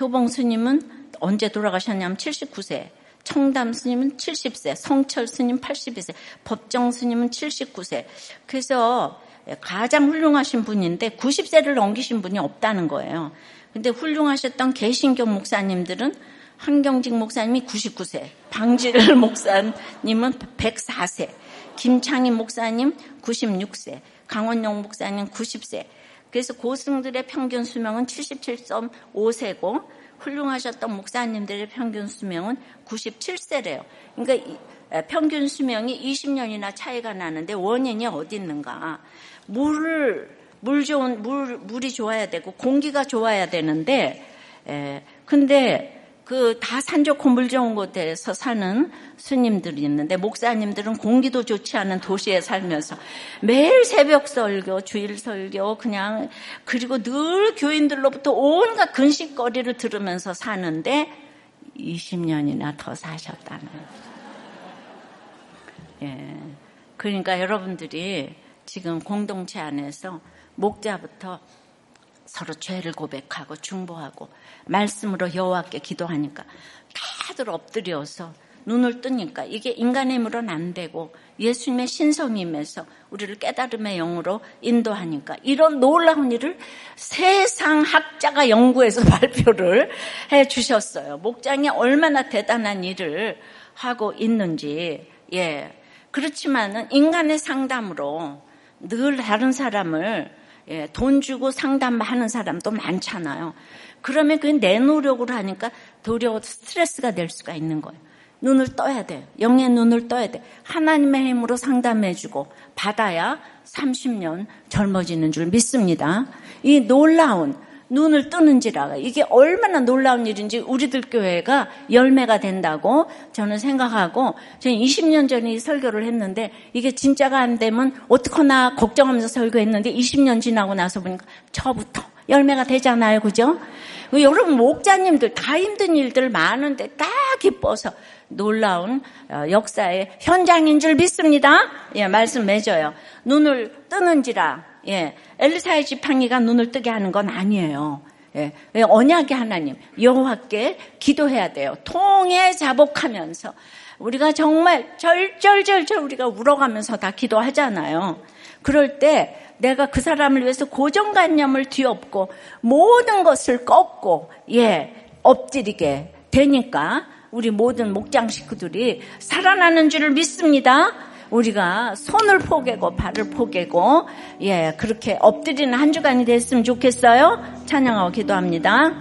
효봉 스님은 언제 돌아가셨냐면 칠십구 세. 청담 스님은 칠십 세. 성철 스님 팔십이 세. 법정 스님은 칠십구 세. 그래서 가장 훌륭하신 분인데 구십 세를 넘기신 분이 없다는 거예요. 근데 훌륭하셨던 개신교 목사님들은 한경직 목사님이 구십구 세, 방지를 목사님은 백사 세, 김창희 목사님 구십육 세, 강원영 목사님 구십 세. 그래서 고승들의 평균 수명은 칠십칠 점 오 세고 훌륭하셨던 목사님들의 평균 수명은 구십칠 세래요. 그러니까 평균 수명이 이십 년이나 차이가 나는데 원인이 어디 있는가? 물을 물 좋은 물 물이 좋아야 되고 공기가 좋아야 되는데, 에, 근데 그 다 산 좋고 물 좋은 곳에서 사는 스님들이 있는데 목사님들은 공기도 좋지 않은 도시에 살면서 매일 새벽 설교, 주일 설교 그냥 그리고 늘 교인들로부터 온갖 근심거리를 들으면서 사는데 이십 년이나 더 사셨다는 거예요. 예, 그러니까 여러분들이 지금 공동체 안에서 목자부터 서로 죄를 고백하고 중보하고 말씀으로 여호와께 기도하니까 다들 엎드려서 눈을 뜨니까 이게 인간의 힘으로는 안 되고 예수님의 신성임에서 우리를 깨달음의 영으로 인도하니까 이런 놀라운 일을 세상 학자가 연구해서 발표를 해 주셨어요. 목장이 얼마나 대단한 일을 하고 있는지. 예. 그렇지만은 인간의 상담으로 늘 다른 사람을 예, 돈 주고 상담하는 사람도 많잖아요. 그러면 그게 내 노력으로 하니까 도리어 스트레스가 될 수가 있는 거예요. 눈을 떠야 돼요. 영의 눈을 떠야 돼. 하나님의 힘으로 상담해주고 받아야 삼십 년 젊어지는 줄 믿습니다. 이 놀라운 눈을 뜨는지라 이게 얼마나 놀라운 일인지 우리들 교회가 열매가 된다고 저는 생각하고 저는 이십 년 전에 설교를 했는데 이게 진짜가 안 되면 어떡하나 걱정하면서 설교했는데 이십 년 지나고 나서 보니까 저부터 열매가 되잖아요. 그죠? 여러분 목자님들 다 힘든 일들 많은데 다 기뻐서 놀라운 역사의 현장인 줄 믿습니다. 예, 말씀 맺어요. 눈을 뜨는지라. 예, 엘리사의 지팡이가 눈을 뜨게 하는 건 아니에요. 예, 언약의 하나님 여호와께 기도해야 돼요. 통해 자복하면서 우리가 정말 절절절절 우리가 울어가면서 다 기도하잖아요. 그럴 때 내가 그 사람을 위해서 고정관념을 뒤엎고 모든 것을 꺾고 예, 엎드리게 되니까 우리 모든 목장 식구들이 살아나는 줄을 믿습니다. 우리가 손을 포개고 발을 포개고 예 그렇게 엎드리는 한 주간이 됐으면 좋겠어요. 찬양하고 기도합니다.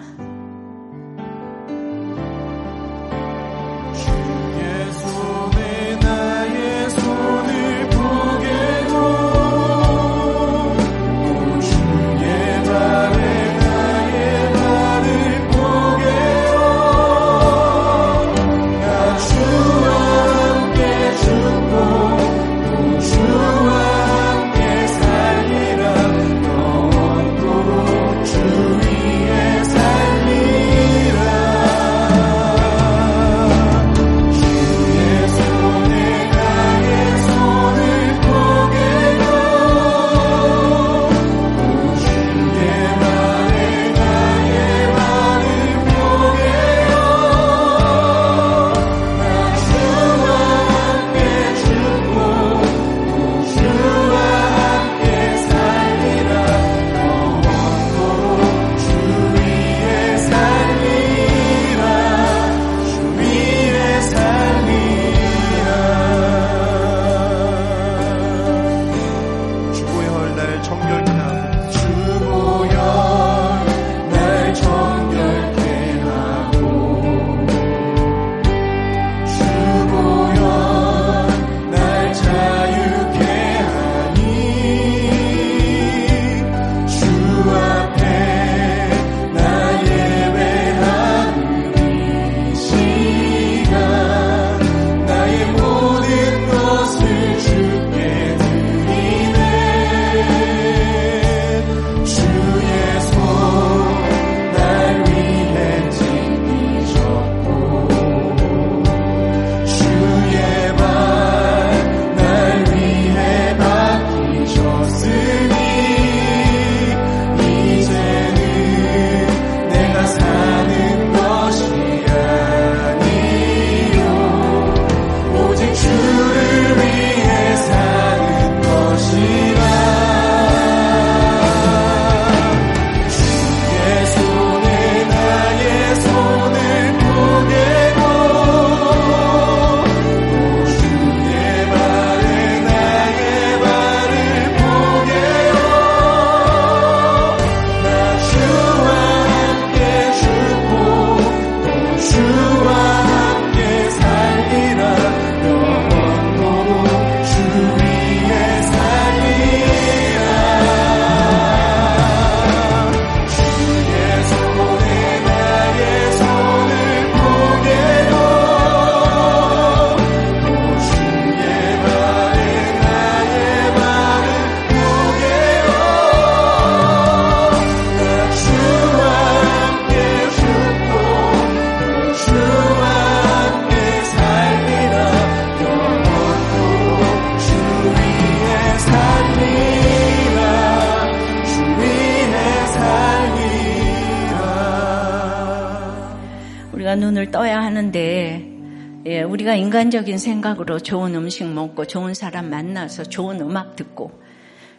우리가 인간적인 생각으로 좋은 음식 먹고 좋은 사람 만나서 좋은 음악 듣고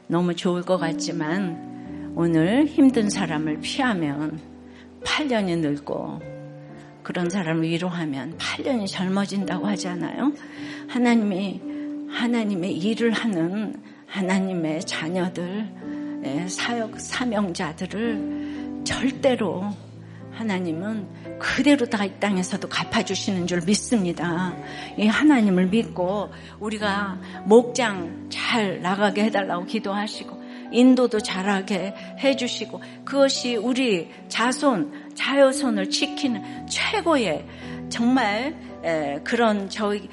너무 좋을 것 같지만 오늘 힘든 사람을 피하면 팔 년이 늙고 그런 사람을 위로하면 팔 년이 젊어진다고 하잖아요. 하나님이 하나님의 일을 하는 하나님의 자녀들, 사역 사명자들을 절대로 하나님은 그대로 다 이 땅에서도 갚아주시는 줄 믿습니다. 이 하나님을 믿고 우리가 목장 잘 나가게 해달라고 기도하시고 인도도 잘하게 해주시고 그것이 우리 자손, 자여손을 지키는 최고의 정말 그런 저희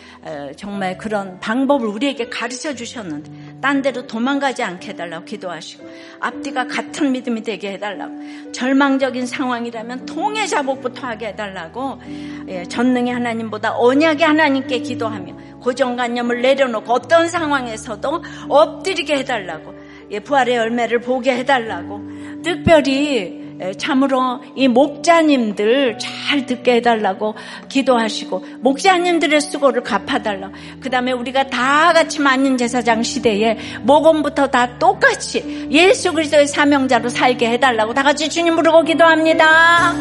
정말 그런 방법을 우리에게 가르쳐 주셨는데 딴 데로 도망가지 않게 해달라고 기도하시고 앞뒤가 같은 믿음이 되게 해달라고 절망적인 상황이라면 통의 자복부터 하게 해달라고 예, 전능의 하나님보다 언약의 하나님께 기도하며 고정관념을 내려놓고 어떤 상황에서도 엎드리게 해달라고 예, 부활의 열매를 보게 해달라고 특별히 참으로 이 목자님들 잘 듣게 해달라고 기도하시고 목자님들의 수고를 갚아달라고 그 다음에 우리가 다 같이 만인 제사장 시대에 모건부터 다 똑같이 예수 그리스도의 사명자로 살게 해달라고 다 같이 주님 부르고 기도합니다.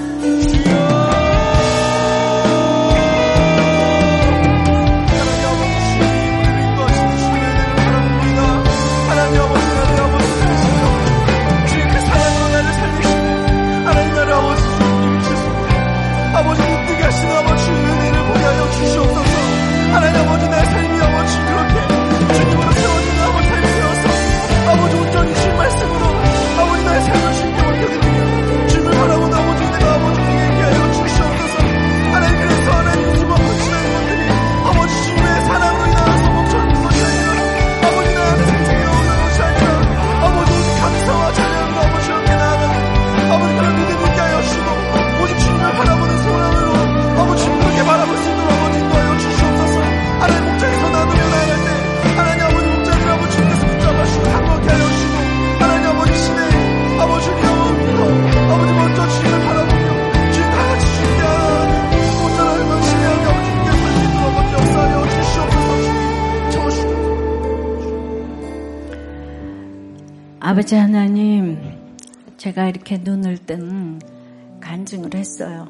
아버지 하나님, 제가 이렇게 눈을 뜬 간증을 했어요.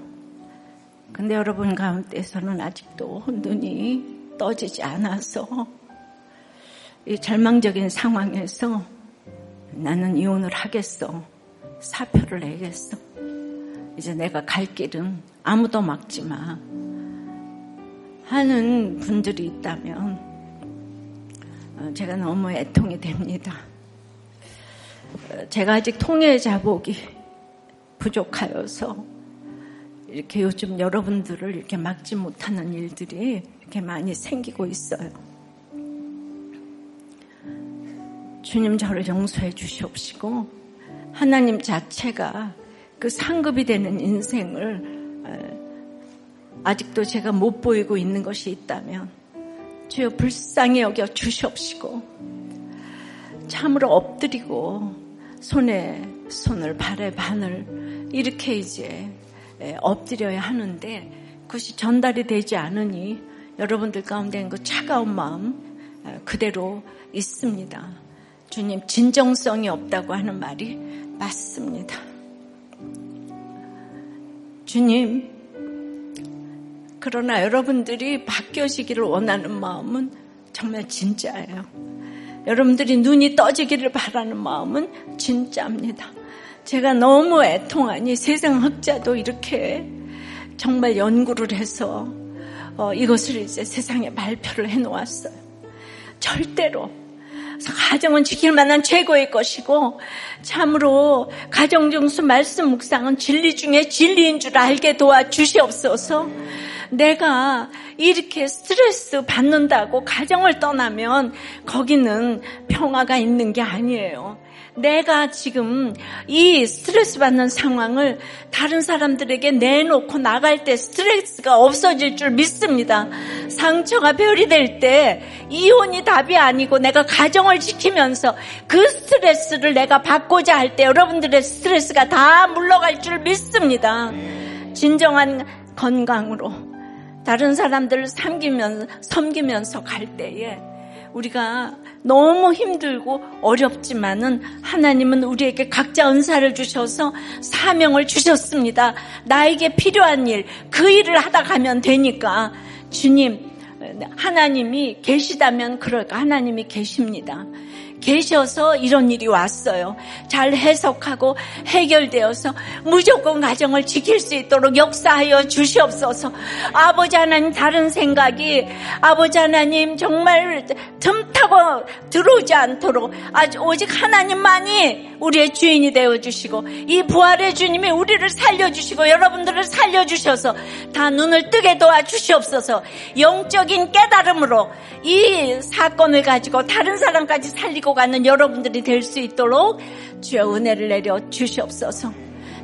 근데 여러분 가운데서는 아직도 눈이 떠지지 않아서 이 절망적인 상황에서 나는 이혼을 하겠어, 사표를 내겠어, 이제 내가 갈 길은 아무도 막지 마 하는 분들이 있다면 제가 너무 애통이 됩니다. 제가 아직 통해 자복이 부족하여서 이렇게 요즘 여러분들을 이렇게 막지 못하는 일들이 이렇게 많이 생기고 있어요. 주님, 저를 용서해 주시옵시고 하나님 자체가 그 상급이 되는 인생을 아직도 제가 못 보이고 있는 것이 있다면 주여 불쌍히 여겨 주시옵시고 참으로 엎드리고 손에 손을 발에 반을 이렇게 이제 엎드려야 하는데 그것이 전달이 되지 않으니 여러분들 가운데 그 차가운 마음 그대로 있습니다. 주님, 진정성이 없다고 하는 말이 맞습니다. 주님, 그러나 여러분들이 바뀌어지기를 원하는 마음은 정말 진짜예요. 여러분들이 눈이 떠지기를 바라는 마음은 진짜입니다. 제가 너무 애통하니 세상 학자도 이렇게 정말 연구를 해서 어, 이것을 이제 세상에 발표를 해놓았어요. 절대로 가정은 지킬 만한 최고의 것이고 참으로 가정중수 말씀 묵상은 진리 중에 진리인 줄 알게 도와주시옵소서. 내가 이렇게 스트레스 받는다고 가정을 떠나면 거기는 평화가 있는 게 아니에요. 내가 지금 이 스트레스 받는 상황을 다른 사람들에게 내놓고 나갈 때 스트레스가 없어질 줄 믿습니다. 상처가 별이 될 때 이혼이 답이 아니고 내가 가정을 지키면서 그 스트레스를 내가 받고자 할 때 여러분들의 스트레스가 다 물러갈 줄 믿습니다. 진정한 건강으로 다른 사람들을 섬기면서, 섬기면서 갈 때에 우리가 너무 힘들고 어렵지만은 하나님은 우리에게 각자 은사를 주셔서 사명을 주셨습니다. 나에게 필요한 일, 그 일을 하다 가면 되니까 주님, 하나님이 계시다면 그럴까? 하나님이 계십니다. 계셔서 이런 일이 왔어요. 잘 해석하고 해결되어서 무조건 가정을 지킬 수 있도록 역사하여 주시옵소서. 아버지 하나님, 다른 생각이 아버지 하나님 정말 틈타고 들어오지 않도록 아주 오직 하나님만이 우리의 주인이 되어주시고 이 부활의 주님이 우리를 살려주시고 여러분들을 살려주셔서 다 눈을 뜨게 도와주시옵소서. 영적인 깨달음으로 이 사건을 가지고 다른 사람까지 살리고 가는 여러분들이 될 수 있도록 주여 은혜를 내려 주시옵소서.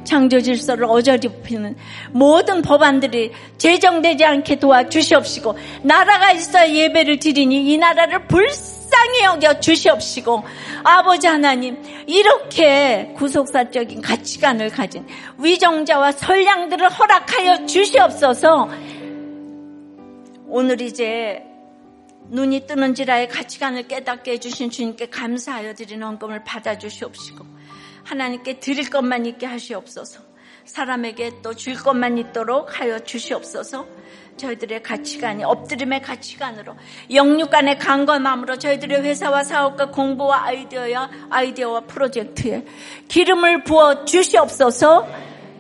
창조 질서를 어저립히는 모든 법안들이 제정되지 않게 도와주시옵시고 나라가 있어야 예배를 드리니 이 나라를 불쌍히 여겨 주시옵시고 아버지 하나님, 이렇게 구속사적인 가치관을 가진 위정자와 선량들을 허락하여 주시옵소서. 오늘 이제 눈이 뜨는지라의 가치관을 깨닫게 해주신 주님께 감사하여 드린 헌금을 받아주시옵시고 하나님께 드릴 것만 있게 하시옵소서. 사람에게 또 줄 것만 있도록 하여 주시옵소서. 저희들의 가치관이 엎드림의 가치관으로 영육간의 강건함으로 저희들의 회사와 사업과 공부와 아이디어와, 아이디어와 프로젝트에 기름을 부어 주시옵소서.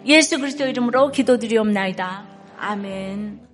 예수 그리스도 이름으로 기도드리옵나이다. 아멘.